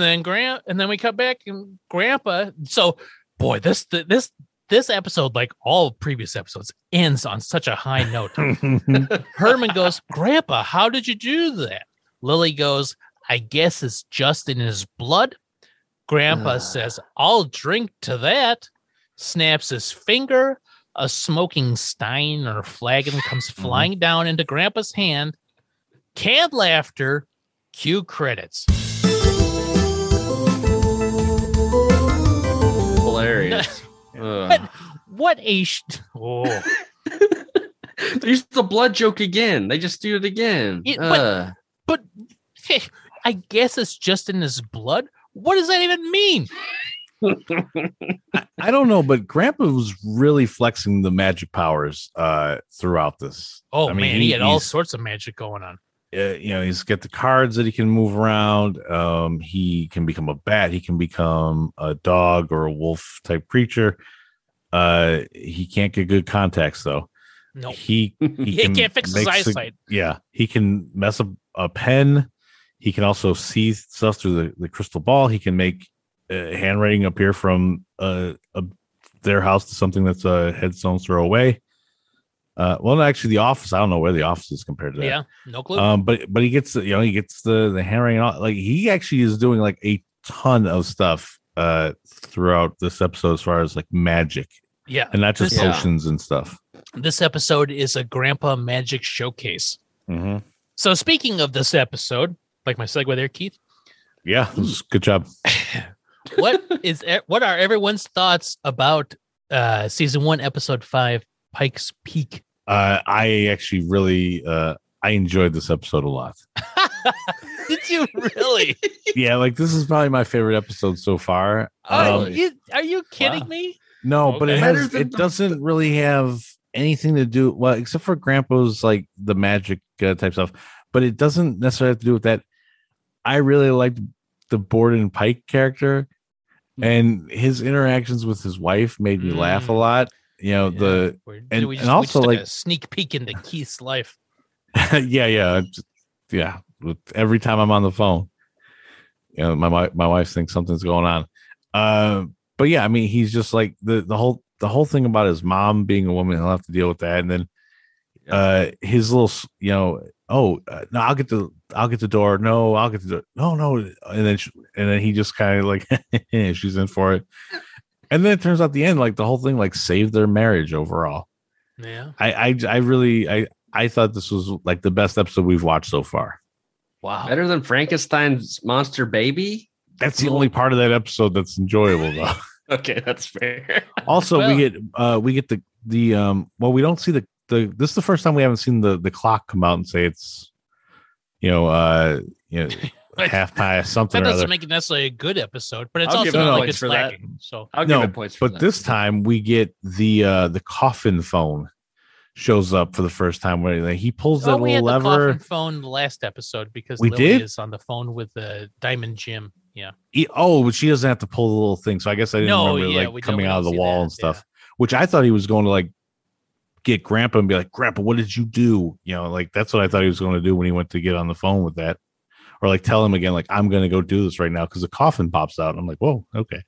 then Grant, and then we cut back and Grandpa. So boy, this, this, this episode, like all previous episodes, ends on such a high note. Herman goes, Grandpa, how did you do that? Lily goes, I guess it's just in his blood. Grandpa uh. says, I'll drink to that. Snaps his finger. A smoking stein or flagon comes flying down into Grandpa's hand. Canned laughter. Cue credits. Hilarious. What, what a... Sh- oh. There's the blood joke again. They just do it again. It, uh. But, but I guess it's just in his blood. What does that even mean? I don't know, but Grandpa was really flexing the magic powers uh, throughout this. Oh I mean, man, he, he had all sorts of magic going on. Uh, you know, he's got the cards that he can move around. Um, he can become a bat. He can become a dog or a wolf type creature. Uh, he can't get good contacts though. No, nope. he he, he can can't fix his eyesight. A, yeah, he can mess up a pen. He can also see stuff through the, the crystal ball. He can make. Uh, handwriting appear from uh, uh, their house to something that's a uh, headstone's throw away. Uh, well, actually, the office. I don't know where the office is compared to that. Yeah, no clue. Um, but but he gets you know he gets the the handwriting. Like he actually is doing like a ton of stuff uh, throughout this episode as far as like magic. Yeah, and not just this, potions yeah. and stuff. This episode is a Grandpa magic showcase. Mm-hmm. So speaking of this episode, like my segue there, Keith. Yeah, good job. What is what are everyone's thoughts about uh, season one, episode five, Pike's Pique? Uh, I actually really uh, I enjoyed this episode a lot. Did you really? Yeah, like this is probably my favorite episode so far. Oh, um, you, are you kidding wow. me? No, okay. But it has it doesn't really have anything to do well except for Grandpa's like the magic uh, type stuff, but it doesn't necessarily have to do with that. I really liked the Borden Pike character. And his interactions with his wife made me mm. laugh a lot. You know, yeah. the We're, and, we just, and also like a sneak peek into Keith's life. yeah, yeah, just, yeah. With, every time I'm on the phone, you know, my my, my wife thinks something's going on. Uh, but yeah, I mean, he's just like the the whole the whole thing about his mom being a woman. He'll have to deal with that, and then uh, his little, you know, oh uh, no, I'll get the I'll get the door. No, I'll get the door. No, no, and then she, and then he just kind of like she's in for it. And then it turns out the end, like the whole thing, like saved their marriage overall. Yeah, I, I, I really, I, I thought this was like the best episode we've watched so far. Wow, better than Frankenstein's monster baby. That's the only part of that episode that's enjoyable, though. Okay, that's fair. Also, well, we get, uh, we get the the um. Well, we don't see the the. This is the first time we haven't seen the the clock come out and say it's, you know, uh, you know. half past something. That doesn't or other. make it necessarily a good episode, but it's I'll also not it like it's lacking. So I'll no, give it points for but that. This time we get the uh, the coffin phone shows up for the first time. Where he pulls that oh, little we had lever. The coffin phone last episode because we Lily did? is on the phone with the uh, Diamond Jim. Yeah. He, oh, but she doesn't have to pull the little thing. So I guess I didn't no, remember yeah, like coming out of the wall that. and stuff. Yeah. Which I thought he was going to like get Grandpa and be like, Grandpa, what did you do? You know, like that's what I thought he was going to do when he went to get on the phone with that. Or like tell him again, like, I'm going to go do this right now because the coffin pops out. I'm like, whoa, okay.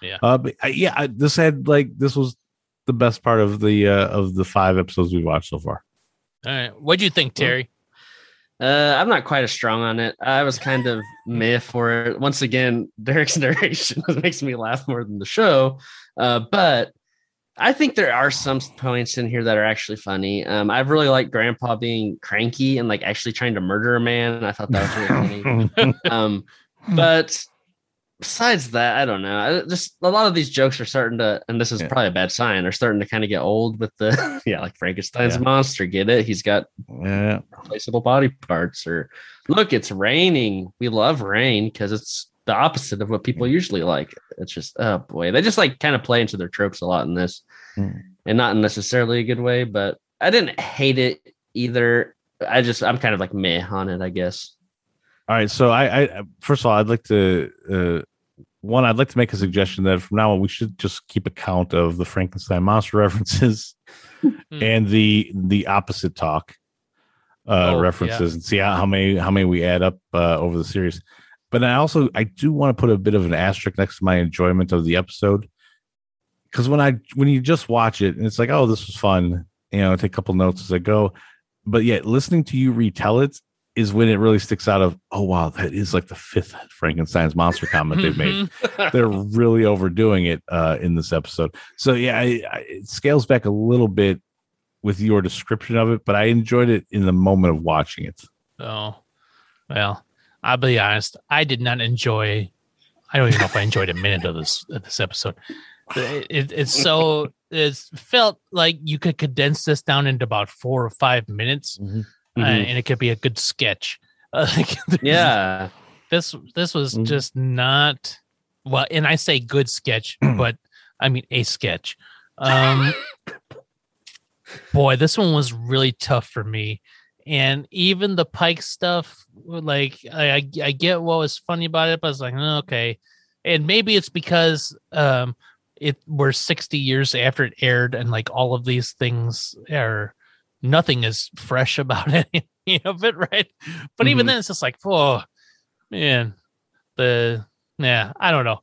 Yeah. Uh, but I, yeah, I, this had like, this was the best part of the uh, of the five episodes we've watched so far. All right. What'd you think, Terry? Uh, I'm not quite as strong on it. I was kind of meh for it. Once again, Derek's narration makes me laugh more than the show. Uh, but I think there are some points in here that are actually funny. Um, I really like Grandpa being cranky and like actually trying to murder a man. I thought that was really funny. Um, but besides that, I don't know. I just a lot of these jokes are starting to, and this is yeah. probably a bad sign, are starting to kind of get old with the yeah, like Frankenstein's yeah. monster. Get it? He's got yeah. replaceable body parts. Or look, it's raining. We love rain because it's the opposite of what people usually like. It's just, oh boy, they just like kind of play into their tropes a lot in this, mm. and not necessarily a good way, but I didn't hate it either. I just, I'm kind of like meh on it, I guess. All right. So I, I first of all, I'd like to, uh, one, I'd like to make a suggestion that from now on, we should just keep a count of the Frankenstein monster references and the, the opposite talk uh, oh, references yeah. and see how, how many, how many we add up uh, over the series. But I also, I do want to put a bit of an asterisk next to my enjoyment of the episode. Because when I, when you just watch it and it's like, oh, this was fun, you know, take a couple notes as I go. But yet listening to you retell it is when it really sticks out of, oh, wow, that is like the fifth Frankenstein's monster comment they've made. They're really overdoing it uh, in this episode. So yeah, I, I, it scales back a little bit with your description of it, but I enjoyed it in the moment of watching it. Oh, well. I'll be honest. I did not enjoy. I don't even know if I enjoyed a minute of this of this episode. It, it, it's so it's felt like you could condense this down into about four or five minutes, mm-hmm. Mm-hmm. Uh, and it could be a good sketch. Uh, like, yeah, this this was mm-hmm. just not well. And I say good sketch, but I mean a sketch. Um, boy, this one was really tough for me. And even the Pike stuff, like I, I get what was funny about it, but I was like, oh, okay. And maybe it's because um, it we're sixty years after it aired, and like all of these things are nothing is fresh about any of it, right? But mm-hmm. even then, it's just like, oh man, the yeah, I don't know.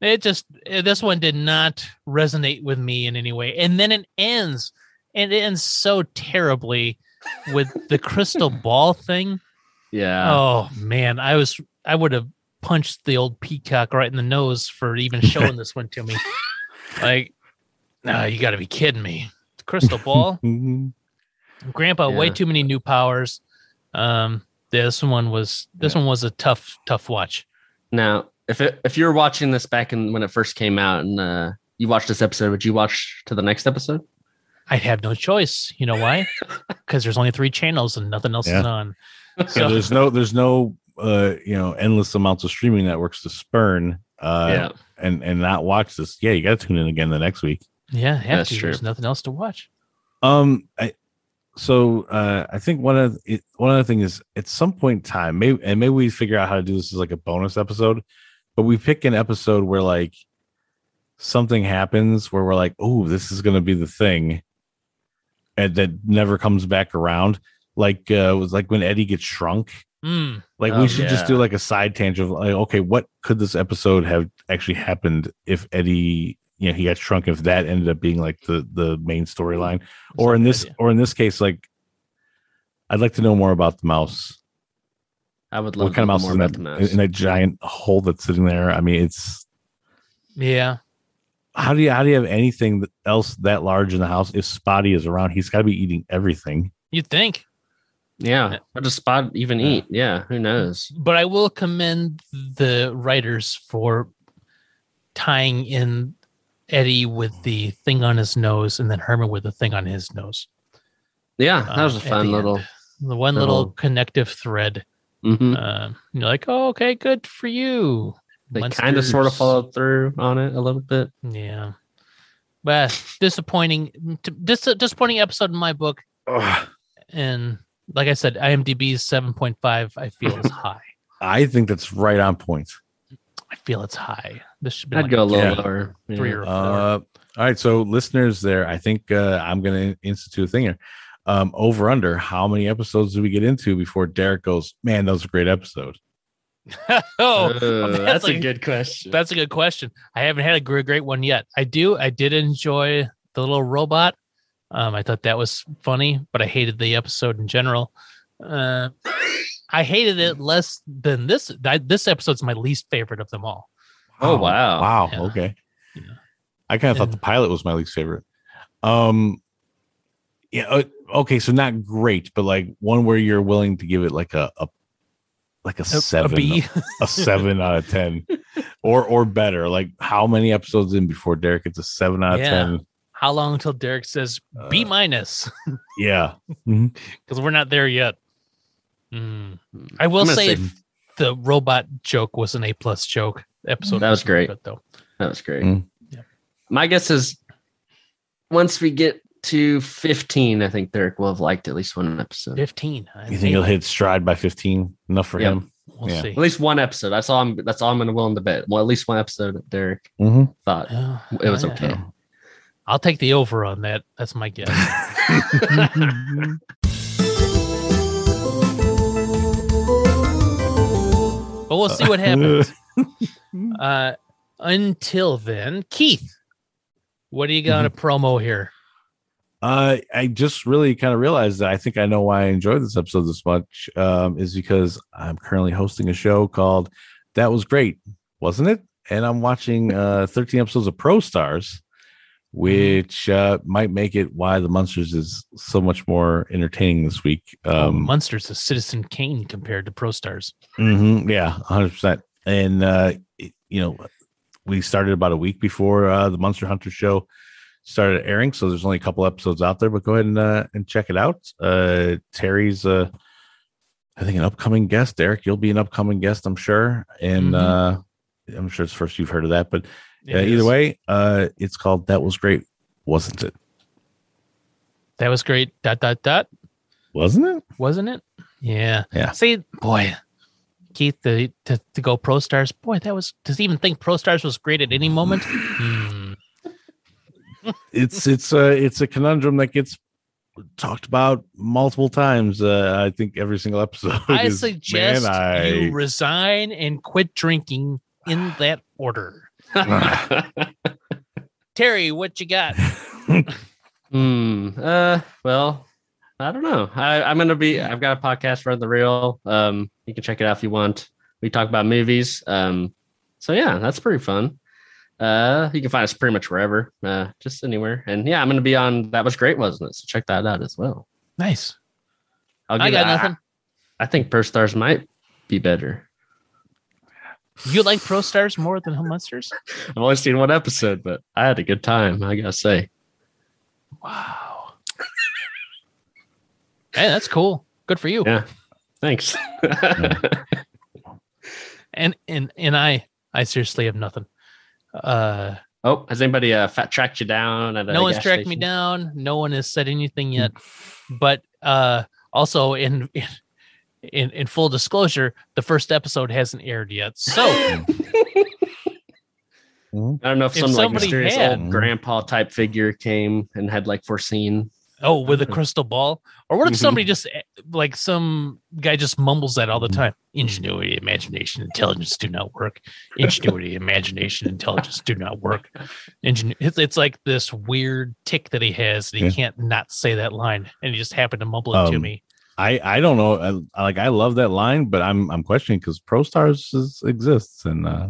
It just this one did not resonate with me in any way. And then it ends, and it ends so terribly. With the crystal ball thing. Yeah. Oh man, I was I would have punched the old peacock right in the nose for even showing this one to me. Like, no, you got to be kidding me. The crystal ball. Grandpa, yeah. way too many new powers. Um, this one was this yeah. one was a tough tough watch. Now, if it, if you're watching this back in when it first came out and uh, you watched this episode, would you watch to the next episode? I'd have no choice. You know why? Because there's only three channels and nothing else yeah. is on. So yeah, there's no, there's no, uh, you know, endless amounts of streaming networks to spurn uh, yeah. and, and not watch this. Yeah. You got to tune in again the next week. Yeah. yeah that's true. There's nothing else to watch. Um, I, so uh, I think one of the, one other thing is at some point in time, maybe, and maybe we figure out how to do this as like a bonus episode, but we pick an episode where like something happens where we're like, oh, this is going to be the thing. That never comes back around. Like uh, it was like when Eddie gets shrunk Mm. Like oh, we should yeah. just do like a side tangent of like, okay, what could this episode have actually happened if Eddie, you know, he got shrunk, if that ended up being like the the main storyline, or in this idea. or in this case, like I'd like to know more about the mouse. I would love what kind to of mouse more is in that, the mouse. in a giant hole that's sitting there. I mean, it's yeah. How do you how do you have anything else that large in the house if Spotty is around? He's got to be eating everything. You'd think. Yeah, what does Spot even eat? Yeah, who knows? But I will commend the writers for tying in Eddie with the thing on his nose, and then Herman with the thing on his nose. Yeah, that was a fun uh, little, the one little, little connective thread. Mm-hmm. Uh, you're like, oh, okay, good for you. They kind of sort of followed through on it a little bit. Yeah, but disappointing, dis- disappointing episode in my book, Ugh. and. Like I said, IMDb's seven point five, I feel, is high. I think that's right on point. I feel it's high. This should be I'd like go a little yeah. lower. Three yeah. or four. Uh, all right, so listeners there, I think uh, I'm going to institute a thing here. Um, over under, how many episodes do we get into before Derek goes, man, that was a great episode? oh, uh, that's, that's a, a good question. That's a good question. I haven't had a great one yet. I do. I did enjoy the little robot. Um, I thought that was funny, but I hated the episode in general. Uh, I hated it less than this. I, this episode's my least favorite of them all. Oh, wow. Wow. Yeah. Okay. Yeah. I kind of thought the pilot was my least favorite. Um, yeah. Okay. So not great, but like one where you're willing to give it like a, a like a, a seven, a, B. a, a seven out of ten or, or better. Like how many episodes in before Derek gets a seven out of yeah. ten? How long until Derek says B minus? Uh, yeah. Because mm-hmm. we're not there yet. Mm. I will say, say the robot joke was an A plus joke episode. That was great. Good, though. That was great. Mm. Yeah. My guess is once we get to fifteen, I think Derek will have liked at least one episode. fifteen. I you think he'll hit stride by fifteen? Enough for yep. him? We'll yeah. see. At least one episode. That's all I'm, that's all I'm going to willing to bet. Well, at least one episode Derek mm-hmm. thought oh, it was yeah. okay. I'll take the over on that. That's my guess. But we'll see what happens. Uh, until then, Keith, what do you got mm-hmm. on a promo here? Uh, I just really kind of realized that I think I know why I enjoyed this episode this much um, is because I'm currently hosting a show called That Was Great, Wasn't It? And I'm watching uh, thirteen episodes of Pro Stars, which uh, might make it why the Munsters is so much more entertaining this week. Um, oh, Munsters is Citizen Kane compared to Pro Stars. Mm-hmm, yeah, one hundred percent. And, uh, it, you know, we started about a week before uh, the Munster Hunters show started airing, so there's only a couple episodes out there, but go ahead and, uh, and check it out. Uh, Terry's, uh, I think, an upcoming guest. Eric, you'll be an upcoming guest, I'm sure. And mm-hmm. uh, I'm sure it's first you've heard of that, but Uh, either way, uh, it's called That Was Great, Wasn't It? That was great, dot, dot, dot. Wasn't it? Wasn't it? Yeah. Yeah. See, boy, Keith, to, to, to go Pro Stars, boy, that was, does he even think Pro Stars was great at any moment? hmm. It's it's a, it's a conundrum that gets talked about multiple times. Uh, I think every single episode. I is, suggest man, I... you resign and quit drinking in that order. Terry, what you got? mm, uh, well, I don't know. I, I'm gonna be. I've got a podcast, Run the Reel. Um, you can check it out if you want. We talk about movies. Um, so yeah, that's pretty fun. Uh, you can find us pretty much wherever, uh, just anywhere. And yeah, I'm gonna be on That Was Great, Wasn't It? So check that out as well. Nice. I'll give I got it, nothing. I, I think Pro Stars might be better. You like Pro Stars more than Munsters? I've only seen one episode, but I had a good time, I gotta say. Wow. Hey, that's cool. Good for you. Yeah. Thanks. and and and I I seriously have nothing. Uh, oh, has anybody uh, fat tracked you down? At no one's tracked station? me down. No one has said anything yet. But uh, also in. in In in full disclosure, the first episode hasn't aired yet, so I don't know if some if like mysterious had, old grandpa type figure came and had like foreseen Oh, with a crystal ball? Or what if somebody just, like some guy just mumbles that all the time? Ingenuity, imagination, intelligence do not work. Ingenuity, imagination, intelligence do not work. Ingenu- it's, it's like this weird tick that he has. That he yeah. can't not say that line. And he just happened to mumble it um, to me. I, I don't know. I, like, I love that line, but I'm I'm questioning because ProStars is, exists. And uh,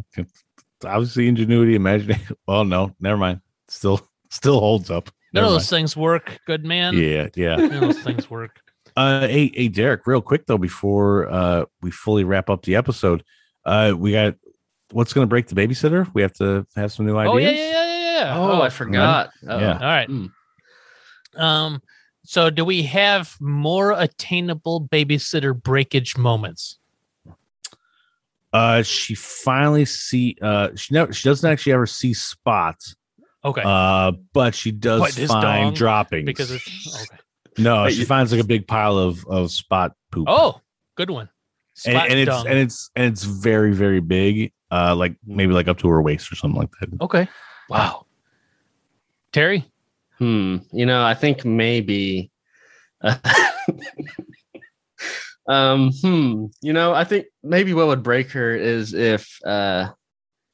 obviously ingenuity, imagination. Well, no, never mind. Still, still holds up. None of those things work, good man. Yeah, yeah. None of those things work. Uh, hey, hey, Derek, real quick, though, before uh, we fully wrap up the episode, uh, we got what's going to break the babysitter? We have to have some new ideas. Oh, yeah, yeah, yeah, yeah. Oh, oh I forgot. Yeah. All right. Mm. Um. So do we have more attainable babysitter breakage moments? Uh, she finally see. Uh, she never. She doesn't actually ever see spots. Okay. Uh, but she does but find droppings because it's okay. No, she finds like a big pile of, of spot poop. Oh, good one. And, and it's dung. and it's and it's very very big. Uh, like maybe like up to her waist or something like that. Okay. Wow. Terry. Hmm. You know, I think maybe. Uh, um. Hmm. You know, I think maybe what would break her is if. Uh,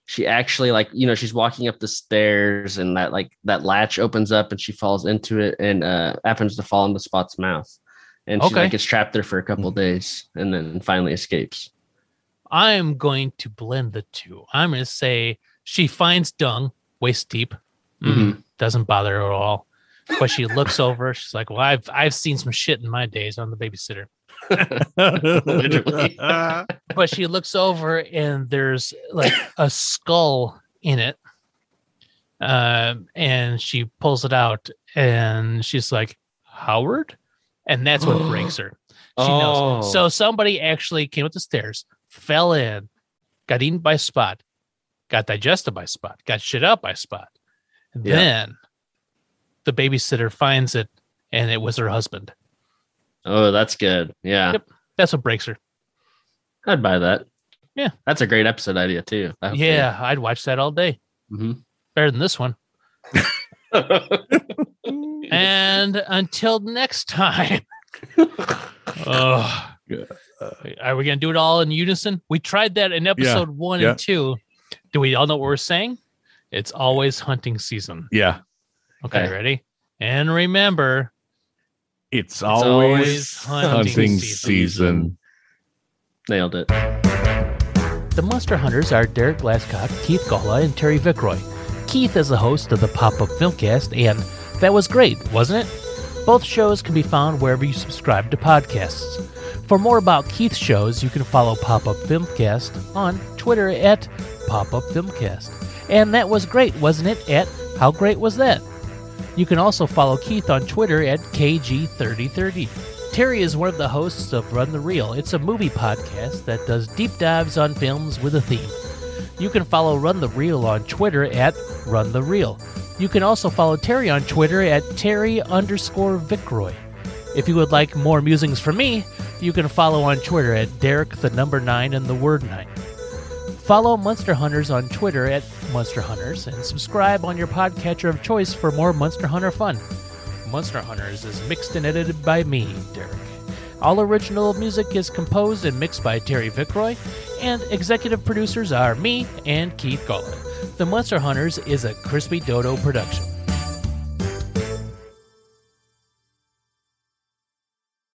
She actually like, you know, she's walking up the stairs and that like that latch opens up and she falls into it and uh, happens to fall into Spot's mouth. And she okay. like, gets trapped there for a couple mm-hmm. days and then finally escapes. I'm going to blend the two. I'm going to say she finds dung waist deep. Mm-hmm. Doesn't bother her at all. But she looks over. She's like, well, I've I've seen some shit in my days on the babysitter. Literally. But she looks over and there's like a skull in it. Um, and she pulls it out and she's like, Howard? And that's what breaks her. She oh. knows. So somebody actually came up the stairs, fell in, got eaten by Spot, got digested by Spot, got shit out by Spot. And yeah. then the babysitter finds it and it was her husband. Oh, that's good. Yeah. Yep. That's what breaks her. I'd buy that. Yeah. That's a great episode idea, too. Yeah, that. I'd watch that all day. Mm-hmm. Better than this one. And until next time. Oh, are we going to do it all in unison? We tried that in episode yeah. one yeah. and two. Do we all know what we're saying? It's always hunting season. Yeah. Okay, okay. Ready? And remember... It's, it's always, always hunting, hunting season. season. Nailed it. The Munster Hunters are Derek Glasscock, Keith Gola, and Terry Vickroy. Keith is the host of the Pop Up Film Cast, and That Was Great, Wasn't It? Both shows can be found wherever you subscribe to podcasts. For more about Keith's shows, you can follow Pop Up Film Cast on Twitter at Pop Up Film Cast. And That Was Great, Wasn't It? At How Great Was That? You can also follow Keith on Twitter at K G thirty thirty. Terry is one of the hosts of Run the Reel. It's a movie podcast that does deep dives on films with a theme. You can follow Run the Reel on Twitter at Run the Reel. You can also follow Terry on Twitter at Terry underscore Vickroy. If you would like more musings from me, you can follow on Twitter at Derek the number nine and the word nine. Follow Munster Hunters on Twitter at Munster Hunters and subscribe on your podcatcher of choice for more Munster Hunter fun. Munster Hunters is mixed and edited by me, Derek. All original music is composed and mixed by Terry Vickroy, and executive producers are me and Keith Golan. The Munster Hunters is a Crispy Dodo production.